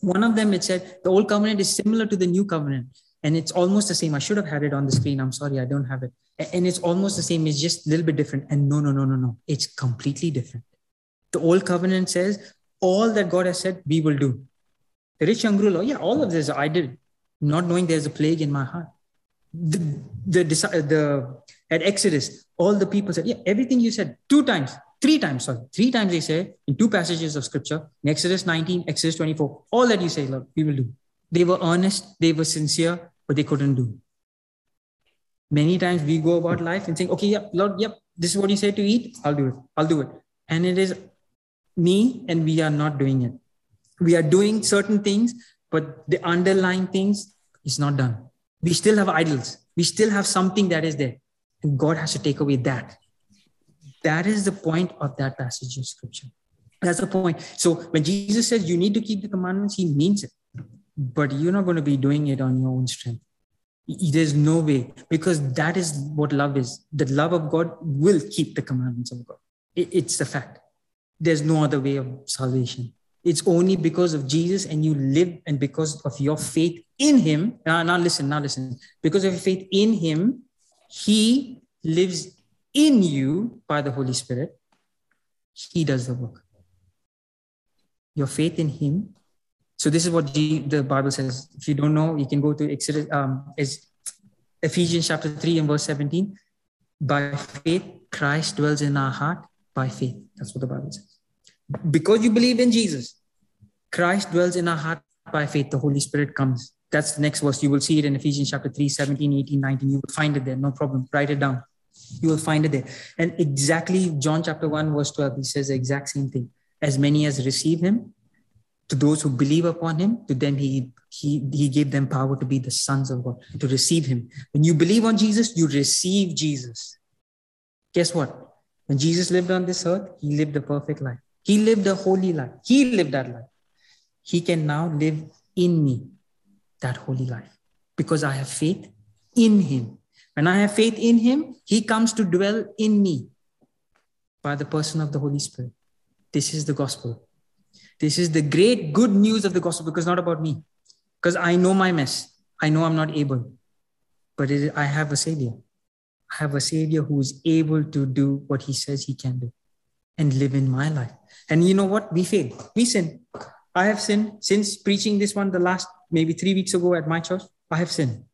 One of them, it said, the old covenant is similar to the new covenant, and it's almost the same. I should have had it on the screen. I'm sorry, I don't have it. And it's almost the same. It's just a little bit different. And no. It's completely different. The old covenant says, all that God has said, we will do. The rich young ruler, yeah, all of this I did, not knowing there's a plague in my heart. At Exodus, all the people said, yeah, everything you said three times they say in two passages of scripture, in Exodus 19, Exodus 24, all that you say, Lord, we will do. They were earnest, they were sincere, but they couldn't do. Many times we go about life and think, okay, yeah, Lord, yep, this is what you say to eat, I'll do it. And it is me, and we are not doing it. We are doing certain things, but the underlying things is not done. We still have idols. We still have something that is there. And God has to take away that. That is the point of that passage of scripture. That's the point. So when Jesus says you need to keep the commandments, he means it. But you're not going to be doing it on your own strength. There's no way, because that is what love is. The love of God will keep the commandments of God. It's a fact. There's no other way of salvation. It's only because of Jesus, and you live, and because of your faith in him. Now listen. Because of your faith in him, he lives in you by the Holy Spirit. He does the work. Your faith in him. So this is what the Bible says. If you don't know, you can go to Exodus, Ephesians chapter 3 and verse 17. By faith, Christ dwells in our heart. By faith. That's what the Bible says. Because you believe in Jesus, Christ dwells in our heart by faith. The Holy Spirit comes. That's the next verse. You will see it in Ephesians chapter 3, 17, 18, 19. You will find it there. No problem. Write it down. You will find it there. And exactly John chapter 1, verse 12, he says the exact same thing. As many as receive him, to those who believe upon him, to them he gave them power to be the sons of God, to receive him. When you believe on Jesus, you receive Jesus. Guess what? When Jesus lived on this earth, he lived a perfect life. He lived a holy life. He lived that life. He can now live in me, that holy life, because I have faith in him. When I have faith in him, he comes to dwell in me by the person of the Holy Spirit. This is the gospel. This is the great good news of the gospel, because it's not about me. Because I know my mess. I know I'm not able. But I have a savior. I have a savior who is able to do what he says he can do and live in my life. And you know what? We fail. We sin. I have sinned since preaching this one the last maybe 3 weeks ago at my church. I have sinned.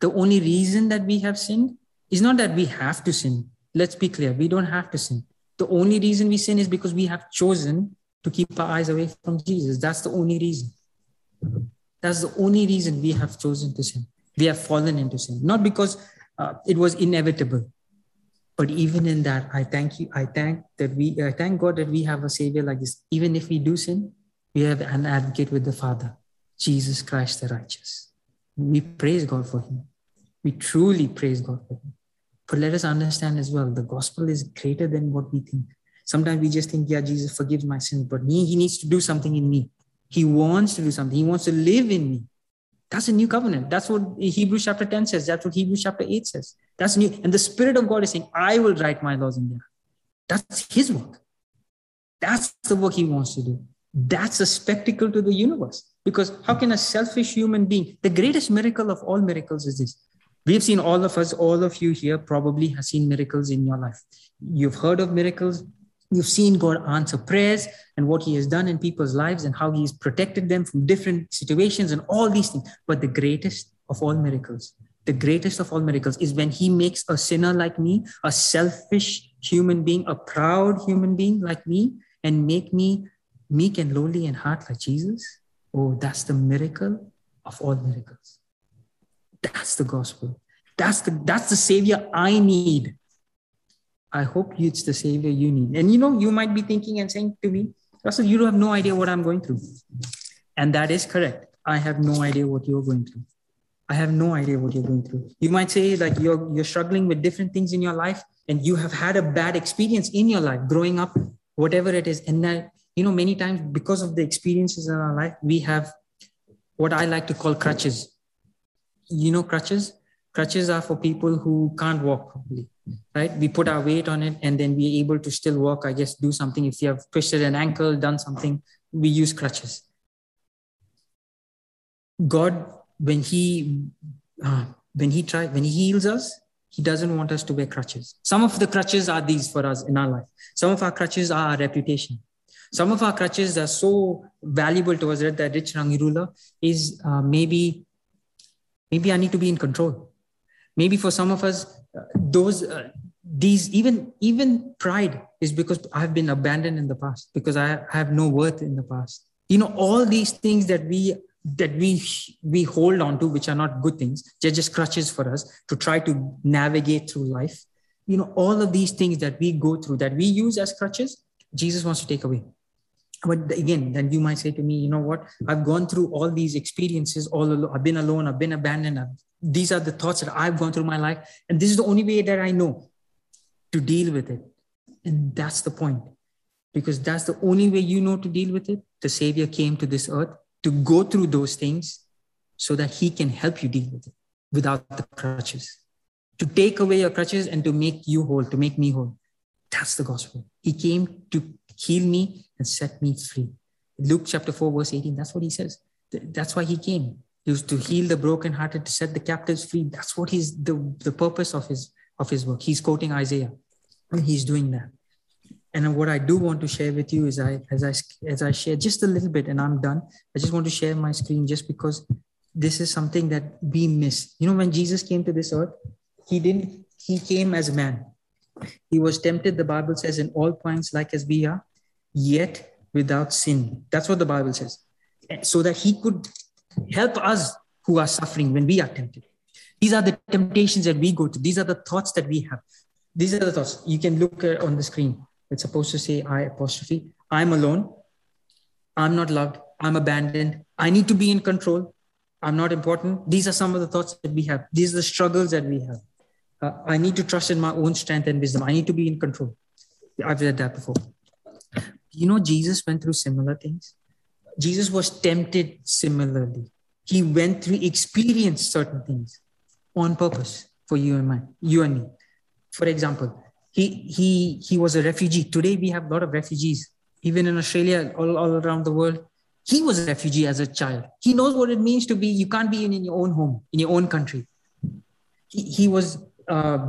The only reason that we have sinned is not that we have to sin. Let's be clear. We don't have to sin. The only reason we sin is because we have chosen to keep our eyes away from Jesus. That's the only reason. That's the only reason we have chosen to sin. We have fallen into sin. Not because it was inevitable. But even in that, I thank God that we have a savior like this. Even if we do sin, we have an advocate with the Father, Jesus Christ the righteous. We praise God for him. We truly praise God for him. But let us understand as well, the gospel is greater than what we think. Sometimes we just think, yeah, Jesus forgives my sins, but he needs to do something in me. He wants to do something. He wants to live in me. That's a new covenant. That's what Hebrews chapter 10 says. That's what Hebrews chapter 8 says. That's new. And the Spirit of God is saying, I will write my laws in there. That's his work. That's the work he wants to do. That's a spectacle to the universe. Because how can a selfish human being, the greatest miracle of all miracles is this. We've seen, all of you here probably have seen miracles in your life. You've heard of miracles. You've seen God answer prayers and what he has done in people's lives and how he's protected them from different situations and all these things. But the greatest of all miracles is when he makes a sinner like me, a selfish human being, a proud human being like me, and make me meek and lowly in heart like Jesus. Oh, that's the miracle of all miracles. That's the gospel. That's the savior I need. I hope it's the savior you need. And you know, you might be thinking and saying to me, Russell, you have no idea what I'm going through. And that is correct. I have no idea what you're going through. I have no idea what you're going through. You might say like you're struggling with different things in your life, and you have had a bad experience in your life growing up, whatever it is. And that you know, many times because of the experiences in our life, we have what I like to call crutches. You know, crutches? Crutches are for people who can't walk properly, right? We put our weight on it and then we're able to still walk, I guess, do something. If you have twisted an ankle, done something, we use crutches. God, when he heals us, he doesn't want us to wear crutches. Some of the crutches are these for us in our life. Some of our crutches are our reputation. Some of our crutches are so valuable to us that rich Rangirula is maybe I need to be in control. Maybe for some of us, even pride is because I've been abandoned in the past, because I have no worth in the past. You know, all these things that we hold on to, which are not good things, they're just crutches for us to try to navigate through life. You know, all of these things that we go through, that we use as crutches, Jesus wants to take away. But again, then you might say to me, you know what, I've gone through all these experiences, all alone. I've been alone, I've been abandoned. These are the thoughts that I've gone through my life. And this is the only way that I know to deal with it. And that's the point. Because that's the only way you know to deal with it. The Savior came to this earth to go through those things so that he can help you deal with it without the crutches. To take away your crutches and to make you whole, to make me whole. That's the gospel. He came to heal me and set me free. Luke chapter 4, verse 18, that's what he says. That's why he came. He was to heal the brokenhearted, to set the captives free. That's what he's the purpose of his work. He's quoting Isaiah and he's doing that. And what I do want to share with you is as I share just a little bit and I'm done, I just want to share my screen just because this is something that we miss. You know, when Jesus came to this earth, he came as a man. He was tempted, the Bible says, in all points like as we are, yet without sin. That's what the Bible says. So that he could help us who are suffering when we are tempted. These are the temptations that we go to. These are the thoughts that we have. These are the thoughts. You can look on the screen. It's supposed to say I'. I'm alone. I'm not loved. I'm abandoned. I need to be in control. I'm not important. These are some of the thoughts that we have. These are the struggles that we have. I need to trust in my own strength and wisdom. I need to be in control. I've read that before. You know, Jesus went through similar things. Jesus was tempted similarly. He went through, experienced certain things on purpose for you and me. For example, He was a refugee. Today, we have a lot of refugees, even in Australia, all around the world. He was a refugee as a child. He knows what it means to be, you can't be in your own home, in your own country. He was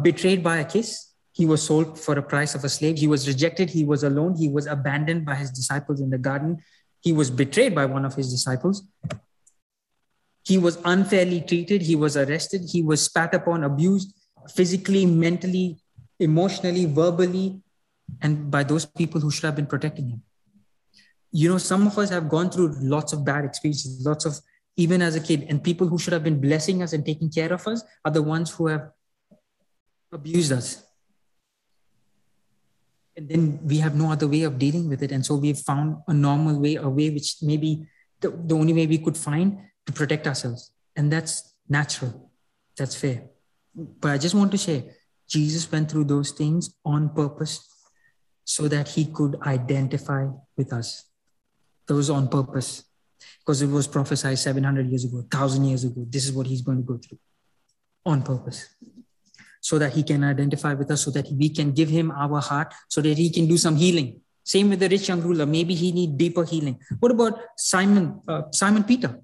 betrayed by a kiss. He was sold for a price of a slave. He was rejected. He was alone. He was abandoned by his disciples in the garden. He was betrayed by one of his disciples. He was unfairly treated. He was arrested. He was spat upon, abused, physically, mentally, emotionally, verbally, and by those people who should have been protecting him. You know, some of us have gone through lots of bad experiences, lots of, even as a kid, and people who should have been blessing us and taking care of us are the ones who have abused us. And then we have no other way of dealing with it. And so we've found a normal way, a way which maybe the only way we could find to protect ourselves. And that's natural. That's fair. But I just want to share, Jesus went through those things on purpose so that he could identify with us. Those on purpose, because it was prophesied 700 years ago, 1,000 years ago. This is what he's going to go through on purpose so that he can identify with us, so that we can give him our heart, so that he can do some healing. Same with the rich young ruler. Maybe he need deeper healing. What about Simon Peter?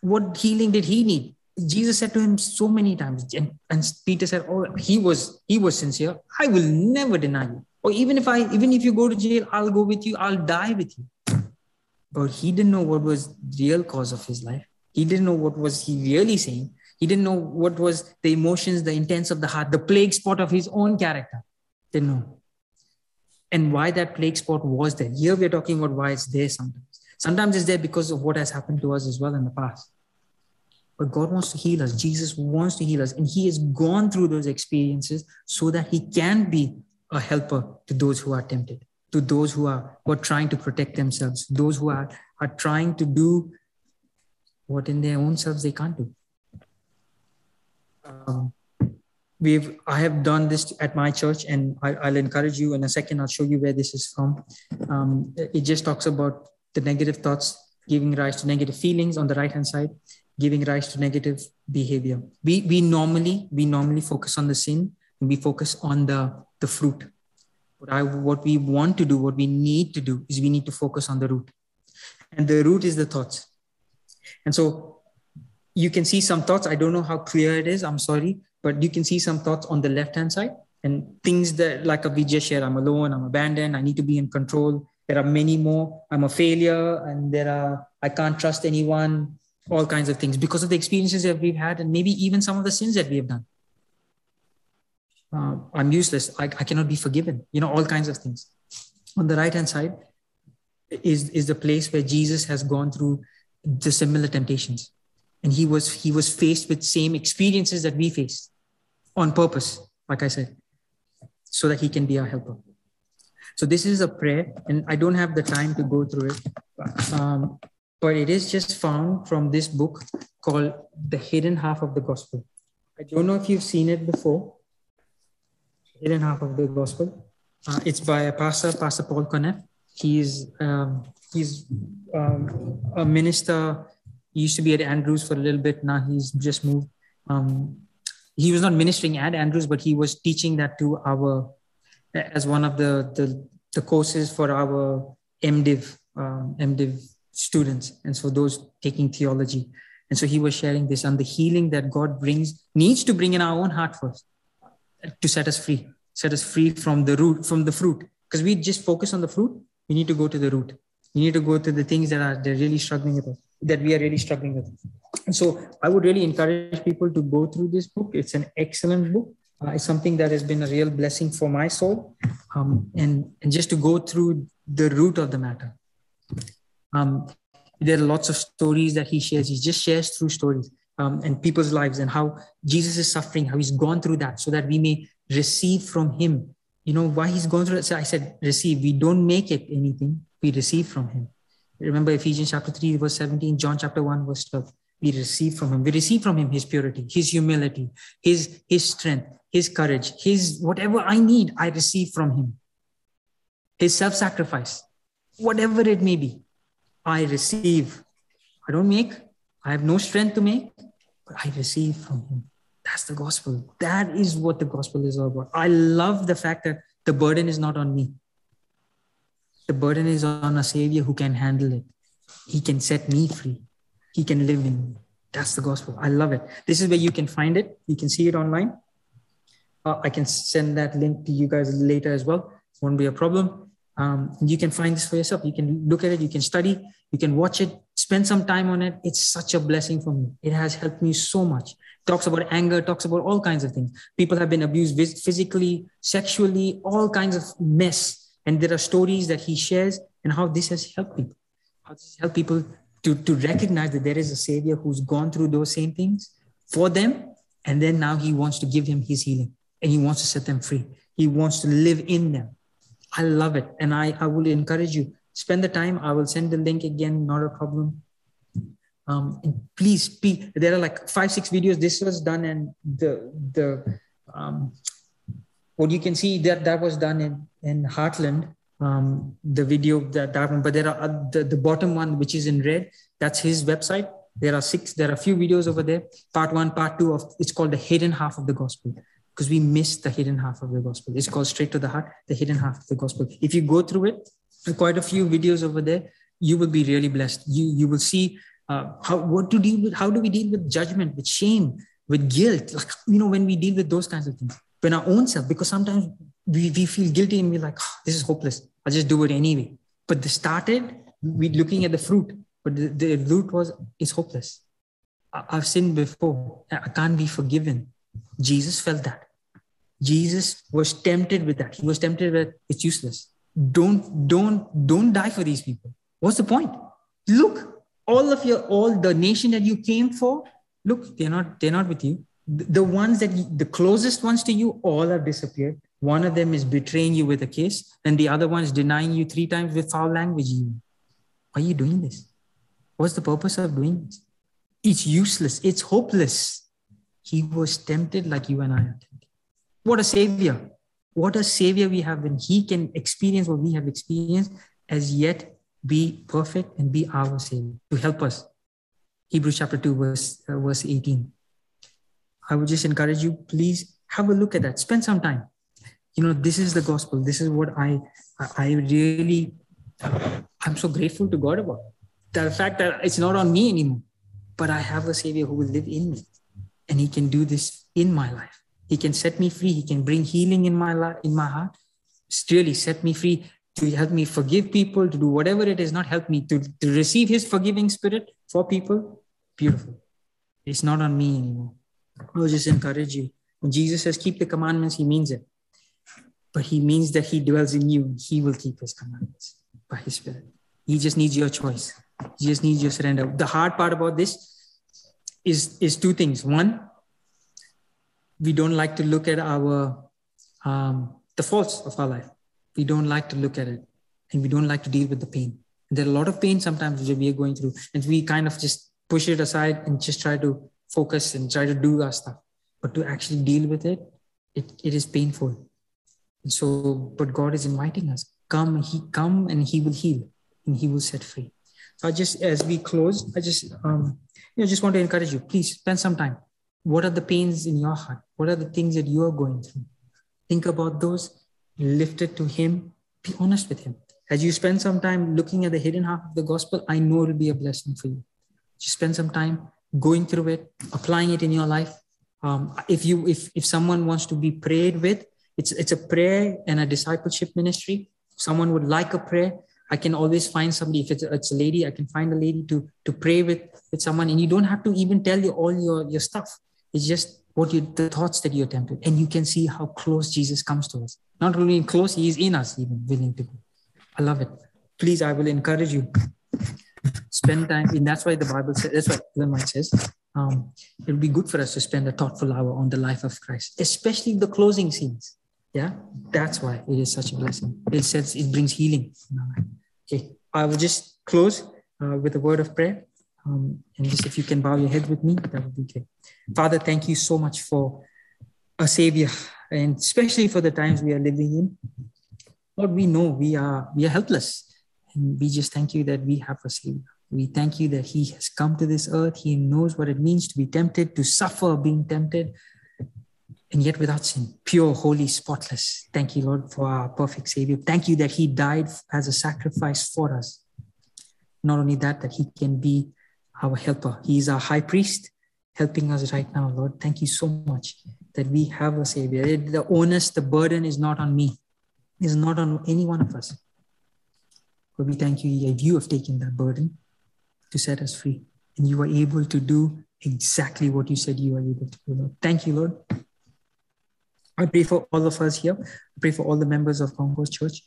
What healing did he need? Jesus said to him so many times, and Peter said, oh, he was sincere. I will never deny you. Or even if you go to jail, I'll go with you. I'll die with you. But he didn't know what was the real cause of his life. He didn't know what was he really saying. He didn't know what was the emotions, the intents of the heart, the plague spot of his own character. Didn't know. And why that plague spot was there. Here we're talking about why it's there sometimes. Sometimes it's there because of what has happened to us as well in the past. But God wants to heal us. Jesus wants to heal us. And he has gone through those experiences so that he can be a helper to those who are tempted, to those who are trying to protect themselves, those who are trying to do what in their own selves they can't do. I have done this at my church, and I'll encourage you in a second. I'll show you where this is from. It just talks about the negative thoughts giving rise to negative feelings on the right-hand side, giving rise to negative behavior. We normally focus on the sin, and we focus on the fruit. What we want to do, what we need to do, is we need to focus on the root. And the root is the thoughts. And so you can see some thoughts. I don't know how clear it is. I'm sorry. But you can see some thoughts on the left-hand side, and things that, like we just shared, I'm alone, I'm abandoned, I need to be in control. There are many more. I'm a failure, and I can't trust anyone, all kinds of things because of the experiences that we've had, and maybe even some of the sins that we have done. I'm useless. I cannot be forgiven. All kinds of things. On the right-hand side is the place where Jesus has gone through the similar temptations. And he was faced with same experiences that we faced on purpose, like I said, so that he can be our helper. So this is a prayer, and I don't have the time to go through it, but it is just found from this book called The Hidden Half of the Gospel. I don't know if you've seen it before, Hidden Half of the Gospel. It's by a pastor Paul Koneff. He's a minister. He used to be at Andrews for a little bit. Now he's just moved. He was not ministering at Andrews, but he was teaching that as one of the courses for our MDiv students. And so those taking theology. And so he was sharing this on the healing that God needs to bring in our own heart first to set us free from the root, from the fruit. Because we just focus on the fruit. We need to go to the root. We need to go to the things that are really struggling with us, that we are really struggling with. And so I would really encourage people to go through this book. It's an excellent book. It's something that has been a real blessing for my soul. And just to go through the root of the matter. There are lots of stories that he shares. He just shares through stories and people's lives and how Jesus is suffering, how he's gone through that so that we may receive from him. Why he's gone through it. So I said, receive. We don't make it anything. We receive from him. Remember Ephesians chapter 3, verse 17, John chapter 1, verse 12. We receive from him. We receive from him his purity, his humility, his strength, his courage, his whatever I need, I receive from him. His self-sacrifice, whatever it may be, I receive. I don't make. I have no strength to make, but I receive from him. That's the gospel. That is what the gospel is all about. I love the fact that the burden is not on me. The burden is on a savior who can handle it. He can set me free. He can live in me. That's the gospel. I love it. This is where you can find it. You can see it online. I can send that link to you guys later as well. It won't be a problem. You can find this for yourself. You can look at it. You can study. You can watch it. Spend some time on it. It's such a blessing for me. It has helped me so much. It talks about anger. Talks about all kinds of things. People have been abused physically, sexually, all kinds of mess. And there are stories that he shares and how this has helped people. How this has helped people to recognize that there is a savior who's gone through those same things for them. And then now he wants to give him his healing and he wants to set them free. He wants to live in them. I love it. And I will encourage you, spend the time. I will send the link again, not a problem. Please, there are like 5-6 videos. This was done and what you can see that was done in Heartland, the video that one, but there are the bottom one, which is in red, that's his website. There are a few videos over there. Part 1, Part 2 of, it's called The Hidden Half of the Gospel because we miss the hidden half of the gospel. It's called Straight to the Heart, The Hidden Half of the Gospel. If you go through it, quite a few videos over there, you will be really blessed. You will see how do we deal with judgment, with shame, with guilt, when we deal with those kinds of things. When our own self, because sometimes we feel guilty and we're like, this is hopeless. I'll just do it anyway. But we're looking at the fruit, but the root is hopeless. I've sinned before. I can't be forgiven. Jesus felt that. Jesus was tempted with that. He was tempted with, it's useless. Don't die for these people. What's the point? Look, all the nation that you came for, look, they're not with you. The ones the closest ones to you, all have disappeared. One of them is betraying you with a kiss, and the other one is denying you 3 times with foul language. Why are you doing this? What's the purpose of doing this? It's useless. It's hopeless. He was tempted like you and I are tempted. What a savior. What a savior we have when he can experience what we have experienced as yet be perfect and be our savior to help us. Hebrews chapter 2 verse 18. I would just encourage you, please have a look at that. Spend some time. You know, this is the gospel. This is what I really, I'm so grateful to God about. The fact that it's not on me anymore, but I have a savior who will live in me and he can do this in my life. He can set me free. He can bring healing in my life, in my heart. Really set me free to help me forgive people, to do whatever it is, not help me to receive his forgiving spirit for people. Beautiful. It's not on me anymore. I'll just encourage you. When Jesus says, keep the commandments, he means it. But he means that he dwells in you. He will keep his commandments by his spirit. He just needs your choice. He just needs your surrender. The hard part about this is two things. One, we don't like to look at our the faults of our life. We don't like to look at it. And we don't like to deal with the pain. And there are a lot of pain sometimes that we are going through. And we kind of just push it aside and just try to focus and try to do our stuff. But to actually deal with it, it is painful. And so, but God is inviting us. Come and he will heal and he will set free. So as we close, I just want to encourage you, please spend some time. What are the pains in your heart? What are the things that you are going through? Think about those, lift it to him, be honest with him. As you spend some time looking at the hidden half of the gospel, I know it will be a blessing for you. Just spend some time going through it, applying it in your life. If someone wants to be prayed with, it's a prayer and a discipleship ministry. If someone would like a prayer, I can always find somebody. If it's a lady, I can find a lady to pray with someone. And you don't have to even tell you all your stuff. It's just the thoughts that you attempted. And you can see how close Jesus comes to us. Not only close, he is in us, even willing to go. I love it. Please, I will encourage you. Spend time. And that's why the Bible says, that's why Ellen White says, it'll be good for us to spend a thoughtful hour on the life of Christ, especially the closing scenes. Yeah, that's why it is such a blessing. It brings healing. Okay, I will just close with a word of prayer. And just if you can bow your head with me, that would be great. Father, thank you so much for a savior, and especially for the times we are living in. Lord, we know we are helpless. And we just thank you that we have a savior. We thank you that he has come to this earth. He knows what it means to be tempted, to suffer being tempted. And yet without sin, pure, holy, spotless. Thank you, Lord, for our perfect savior. Thank you that he died as a sacrifice for us. Not only that he can be our helper. He is our high priest helping us right now, Lord. Thank you so much that we have a savior. The onus, the burden is not on me. It is not on any one of us. But we thank you that you have taken that burden to set us free. And you are able to do exactly what you said you are able to do, Lord. Thank you, Lord. I pray for all of us here. I pray for all the members of Concord Church,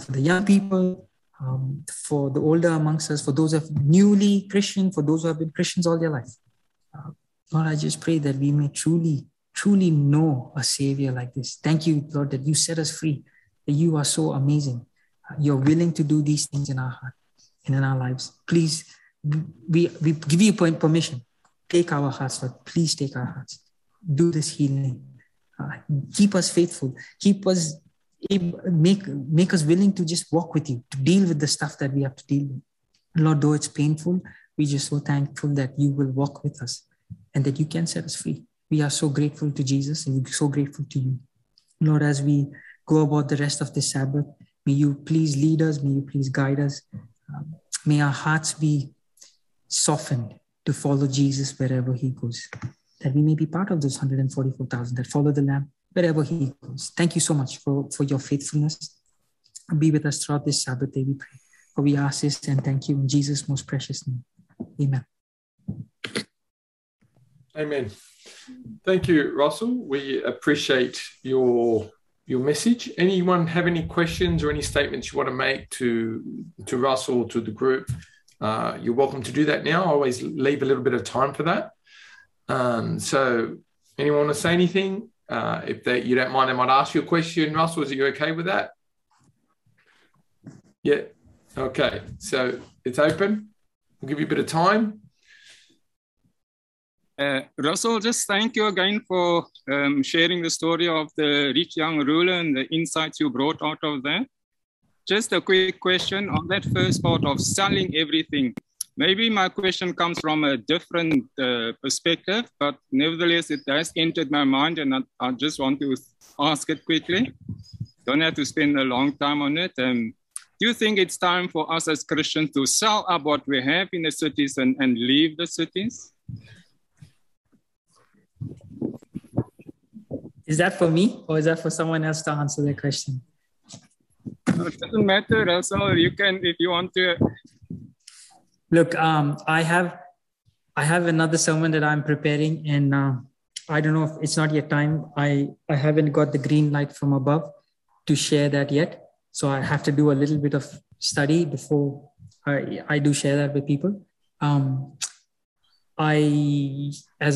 for the young people, for the older amongst us, for those who are newly Christian, for those who have been Christians all their life. Lord, I just pray that we may truly, truly know a savior like this. Thank you, Lord, that you set us free, that you are so amazing. You're willing to do these things in our heart and in our lives. Please, we give you permission. Take our hearts, Lord. Please take our hearts. Do this healing. Keep us faithful. Keep us, make us willing to just walk with you, to deal with the stuff that we have to deal with. Lord, though it's painful, we're just so thankful that you will walk with us and that you can set us free. We are so grateful to Jesus and we're so grateful to you. Lord, as we go about the rest of this Sabbath, may you please lead us. May you please guide us. May our hearts be softened to follow Jesus wherever he goes, that we may be part of those 144,000 that follow the Lamb wherever he goes. Thank you so much for your faithfulness. Be with us throughout this Sabbath day, we pray. For we ask this and thank you in Jesus' most precious name. Amen. Amen. Thank you, Russell. We appreciate your message. Anyone have any questions or any statements you want to make to Russell, to the group? You're welcome to do that now. I always leave a little bit of time for that. So anyone want to say anything? If you don't mind, I might ask you a question. Russell, is you okay with that? Yeah. Okay. So it's open. We'll give you a bit of time. Russell, just thank you again for sharing the story of the rich young ruler and the insights you brought out of that. Just a quick question on that first part of selling everything. Maybe my question comes from a different perspective, but nevertheless, it has entered my mind and I just want to ask it quickly. Don't have to spend a long time on it. Do you think it's time for us as Christians to sell up what we have in the cities and leave the cities? Is that for me or is that for someone else to answer the question? No, it doesn't matter, Russell. You can, if you want to. Look, I have another sermon that I'm preparing, and I don't know if it's not yet time. I haven't got the green light from above to share that yet. So I have to do a little bit of study before I do share that with people. As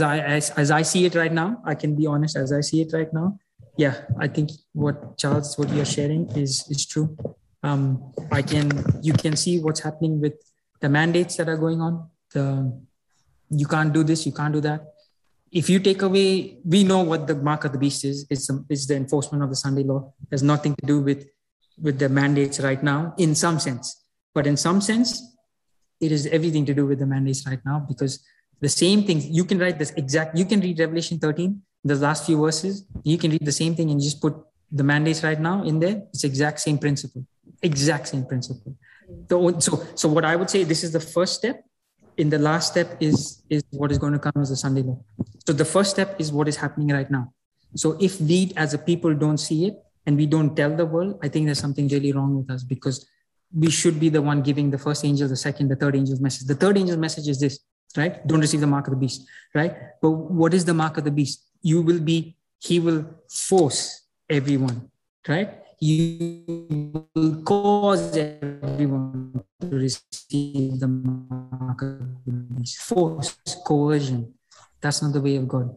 I see it right now, I can be honest. As I see it right now, yeah, I think what you're sharing is true. You can see what's happening with the mandates that are going on. You can't do this, you can't do that. If you take away, we know what the mark of the beast is. It's the enforcement of the Sunday law. There's nothing to do with the mandates right now in some sense. But in some sense, it is everything to do with the mandates right now, because the same things, you can read Revelation 13, the last few verses, you can read the same thing and just put the mandates right now in there. It's exact same principle. So what I would say, this is the first step. In the last step is what is going to come as the Sunday law. So the first step is what is happening right now. So if we as a people don't see it, and we don't tell the world, I think there's something really wrong with us, because we should be the one giving the first angel, the second, the third angel's message. The third angel's message is this, right? Don't receive the mark of the beast, right? But what is the mark of the beast? He will force everyone, right? You will cause everyone to receive the mark of the beast. Force, coercion. That's not the way of God.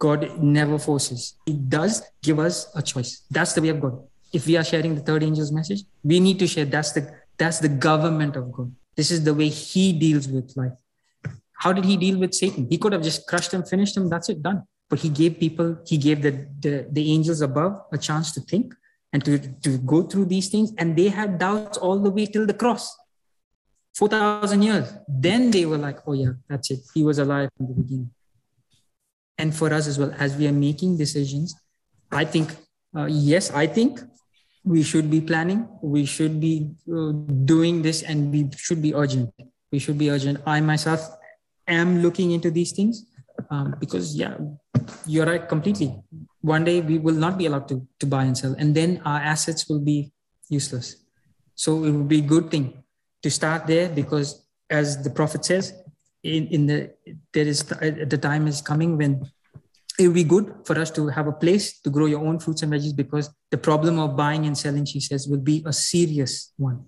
God never forces. It does give us a choice. That's the way of God. If we are sharing the third angel's message, we need to share. That's the government of God. This is the way he deals with life. How did he deal with Satan? He could have just crushed him, finished him. That's it, done. But he gave the angels above a chance to think and to go through these things. And they had doubts all the way till the cross. 4,000 years. Then they were like, oh yeah, that's it. He was alive from the beginning. And for us as well, as we are making decisions, I think, I think we should be planning. We should be doing this, and we should be urgent. We should be urgent. I myself am looking into these things because, yeah, you're right completely. One day we will not be allowed to buy and sell, and then our assets will be useless. So it would be a good thing to start there, because as the prophet says, the time is coming when it will be good for us to have a place to grow your own fruits and veggies, because the problem of buying and selling, she says, will be a serious one.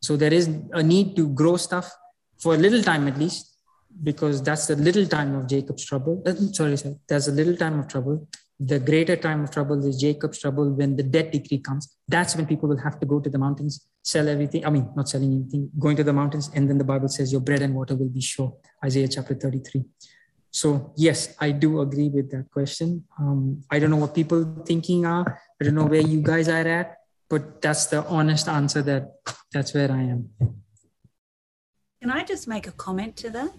So there is a need to grow stuff for a little time at least, because that's the little time of Jacob's trouble. There's a little time of trouble. The greater time of trouble is Jacob's trouble, when the death decree comes. That's when people will have to go to the mountains, sell everything. I mean, not selling anything, going to the mountains. And then the Bible says your bread and water will be sure. Isaiah chapter 33. So yes, I do agree with that question. I don't know what people thinking are. I don't know where you guys are at, but that's the honest answer that's where I am. Can I just make a comment to that?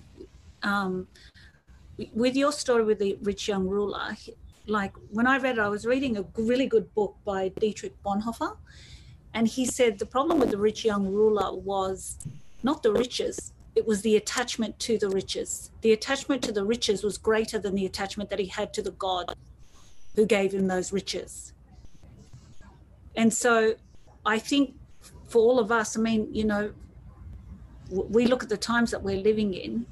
With your story with the rich young ruler, like when I read it, I was reading a really good book by Dietrich Bonhoeffer. And he said the problem with the rich young ruler was not the riches, it was the attachment to the riches. The attachment to the riches was greater than the attachment that he had to the God who gave him those riches. And so I think for all of us, I mean, you know, we look at the times that we're living in,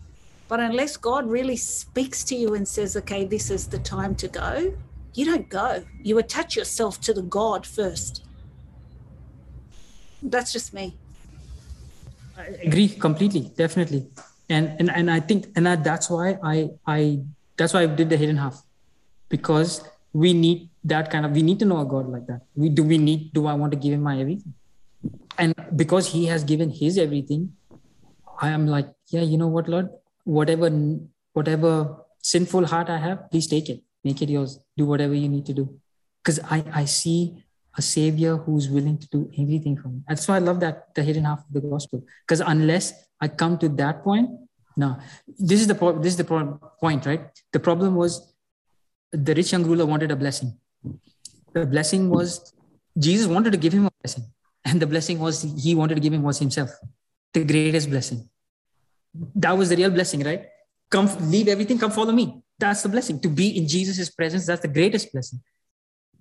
but unless God really speaks to you and says, okay, this is the time to go, you don't go. You attach yourself to the God first. That's just me. I agree completely, definitely. And I think, and that's why I did the hidden half, because we need we need to know a God like that. Do I want to give him my everything? And because he has given his everything, I am like, yeah, you know what, Lord, whatever sinful heart I have, please take it. Make it yours. Do whatever you need to do. Because I see a savior who's willing to do everything for me. That's why I love that, the hidden half of the gospel. Because unless I come to that point, no. This is the point, right? The problem was the rich young ruler wanted a blessing. The blessing was Jesus wanted to give him a blessing. And the blessing was he wanted to give him was himself. The greatest blessing. That was the real blessing, right? Come, leave everything, come follow me. That's the blessing. To be in Jesus' presence, that's the greatest blessing.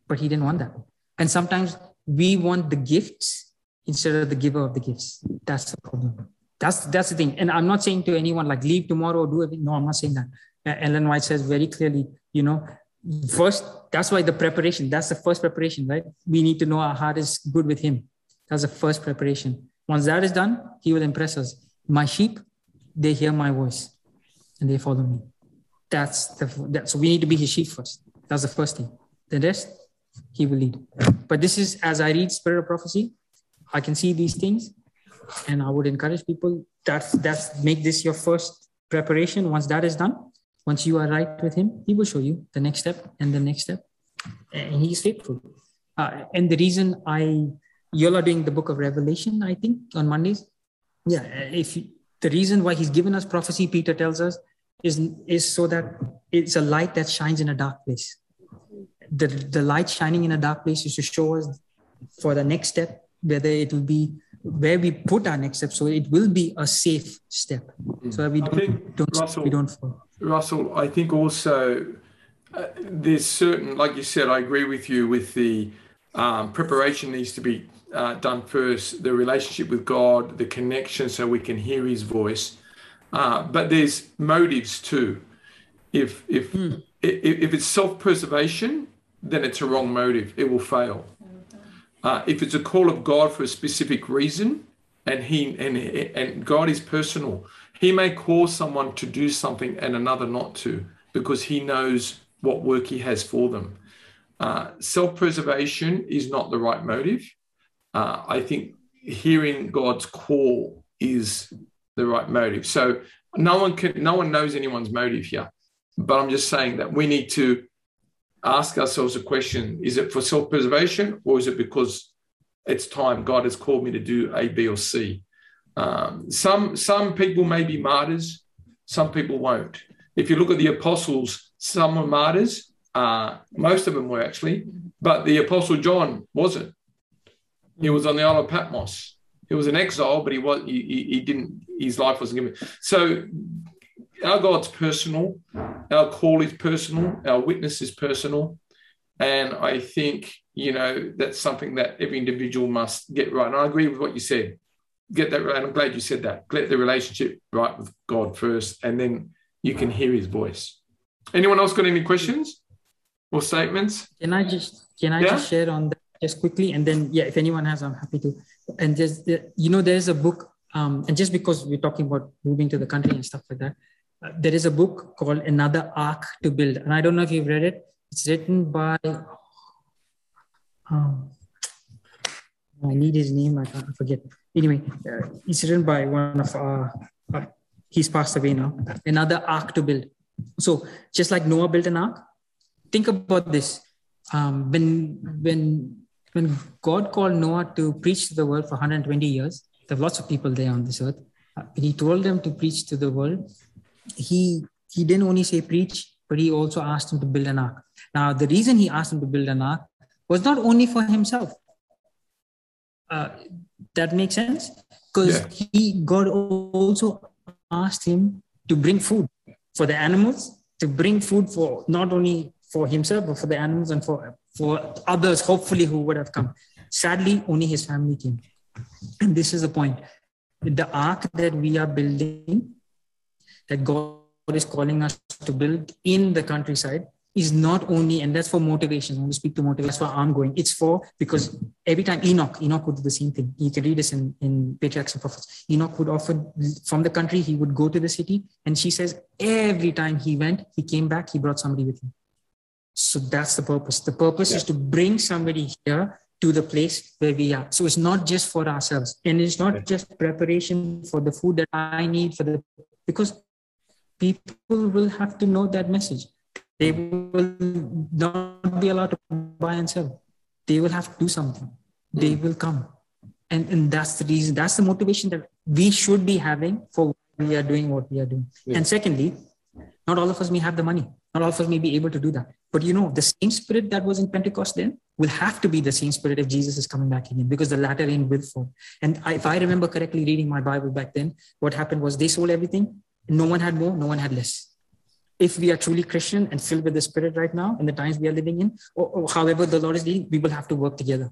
But he didn't want that. And sometimes we want the gifts instead of the giver of the gifts. That's the problem. That's the thing. And I'm not saying to anyone, like, leave tomorrow, or do everything. No, I'm not saying that. Ellen White says very clearly, you know, first, that's why the preparation, that's the first preparation, right? We need to know our heart is good with him. That's the first preparation. Once that is done, he will impress us. My sheep, they hear my voice and they follow me. So we need to be his sheep first. That's the first thing. The rest, he will lead. But this is, as I read Spirit of Prophecy, I can see these things, and I would encourage people, that's make this your first preparation. Once that is done, once you are right with him, he will show you the next step and the next step. And he is faithful. And the reason you all are doing the book of Revelation, I think, on Mondays. Yeah, the reason why he's given us prophecy, Peter tells us, is so that it's a light that shines in a dark place. The light shining in a dark place is to show us for the next step, whether it will be where we put our next step. So it will be a safe step. So that we don't fall. Russell, I think also there's certain, like you said, I agree with you with the preparation needs to be done first, the relationship with God, the connection so we can hear his voice. But there's motives too. If it's self-preservation, then it's a wrong motive. It will fail. If it's a call of God for a specific reason, and God is personal, he may call someone to do something and another not to, because he knows what work he has for them. Self-preservation is not the right motive. I think hearing God's call is the right motive. So no one knows anyone's motive here, but I'm just saying that we need to ask ourselves a question: is it for self-preservation, or is it because it's time, God has called me to do A, B, or C? Some people may be martyrs, some people won't. If you look at the apostles, some were martyrs, most of them were actually, but the apostle John wasn't. He was on the Isle of Patmos. He was an exile, but his life wasn't given. So our God's personal, our call is personal, our witness is personal. And I think, you know, that's something that every individual must get right. And I agree with what you said. Get that right. And I'm glad you said that. Get the relationship right with God first, and then you can hear his voice. Anyone else got any questions or statements? Can I just share on that just quickly? And then, yeah, if anyone has, I'm happy to. And just, you know, there's a book, and just because we're talking about moving to the country and stuff like that, there is a book called Another Ark to Build. And I don't know if you've read it. It's written by, I need his name, I can't forget. Anyway, it's written by one of he's passed away now, Another Ark to Build. So just like Noah built an ark, think about this. When God called Noah to preach to the world for 120 years, there are lots of people there on this earth. When he told them to preach to the world, he didn't only say preach, but he also asked him to build an ark. Now, the reason he asked him to build an ark was not only for himself. That makes sense? Because God also asked him to bring food for the animals, to bring food for not only for himself, but for the animals and for others, hopefully, who would have come. Sadly, only his family came. And this is the point. The ark that we are building, that God is calling us to build in the countryside, is not only, and that's for motivation. I'm going to speak to motivation. That's where I'm going. It's for, because every time Enoch would do the same thing. You can read this in Patriarchs and Prophets. Enoch would often, from the country, he would go to the city. And she says, every time he went, he came back, he brought somebody with him. So that's the purpose. The purpose is to bring somebody here to the place where we are. So it's not just for ourselves. And it's not just preparation for the food that I need, because people will have to know that message. They will not be allowed to buy and sell. They will have to do something. They will come. And that's the reason, that's the motivation that we should be having for why we are doing what we are doing. Yeah. And secondly, not all of us may have the money. Not all of us may be able to do that. But you know, the same spirit that was in Pentecost then will have to be the same spirit if Jesus is coming back again, because the latter rain will fall. And if I remember correctly reading my Bible back then, what happened was they sold everything. No one had more, no one had less. If we are truly Christian and filled with the Spirit right now in the times we are living in, or however the Lord is leading, we will have to work together.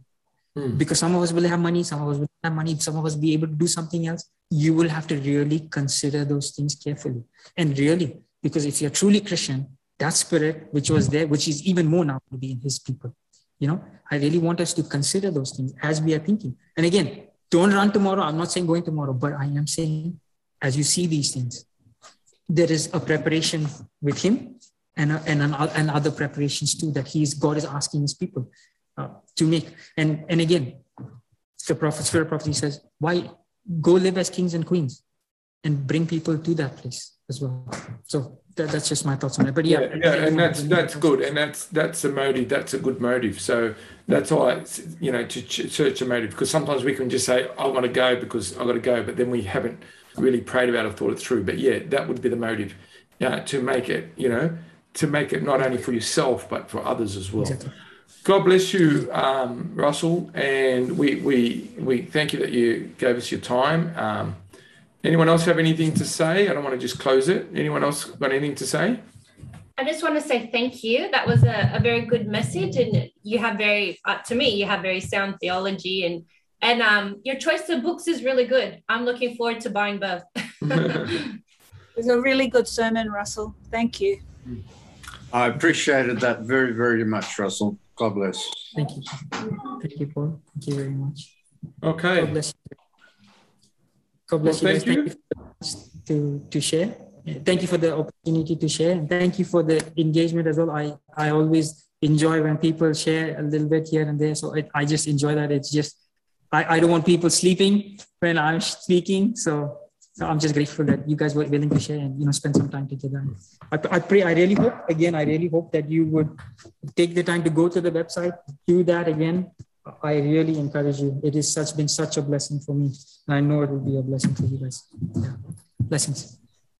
Because some of us will have money, some of us will have money, some of us be able to do something else. You will have to really consider those things carefully. And really, because if you're truly Christian, that spirit which was there, which is even more now to be in his people. You know, I really want us to consider those things as we are thinking. And again, don't run tomorrow. I'm not saying going tomorrow, but I am saying as you see these things, there is a preparation with him and other preparations too that God is asking his people to make. And again, the Spirit of Prophecy says, why go live as kings and queens and bring people to that place as well. So that's just my thoughts on it. But and that's good. And that's a motive. That's a good motive. So that's all to search a motive, because sometimes we can just say, I want to go because I got to go, but then we haven't really prayed about or thought it through. But yeah, that would be the motive to make it, to make it not only for yourself, but for others as well. Exactly. God bless you, Russell, and we thank you that you gave us your time. Anyone else have anything to say? I don't want to just close it. Anyone else got anything to say? I just want to say thank you. That was a very good message, and you have very sound theology, and your choice of books is really good. I'm looking forward to buying both. It was a really good sermon, Russell. Thank you. I appreciated that very, very much, Russell. God bless. Thank you. Thank you, Paul. Thank you very much. Okay. God bless you. God bless you. Thank you to share. Thank you for the opportunity to share. And thank you for the engagement as well. I always enjoy when people share a little bit here and there. So I just enjoy that. It's just, I don't want people sleeping when I'm speaking. So I'm just grateful that you guys were willing to share and spend some time together. I really hope that you would take the time to go to the website, do that again. I really encourage you. It has been such a blessing for me, and I know it will be a blessing for you guys. Yeah. Blessings.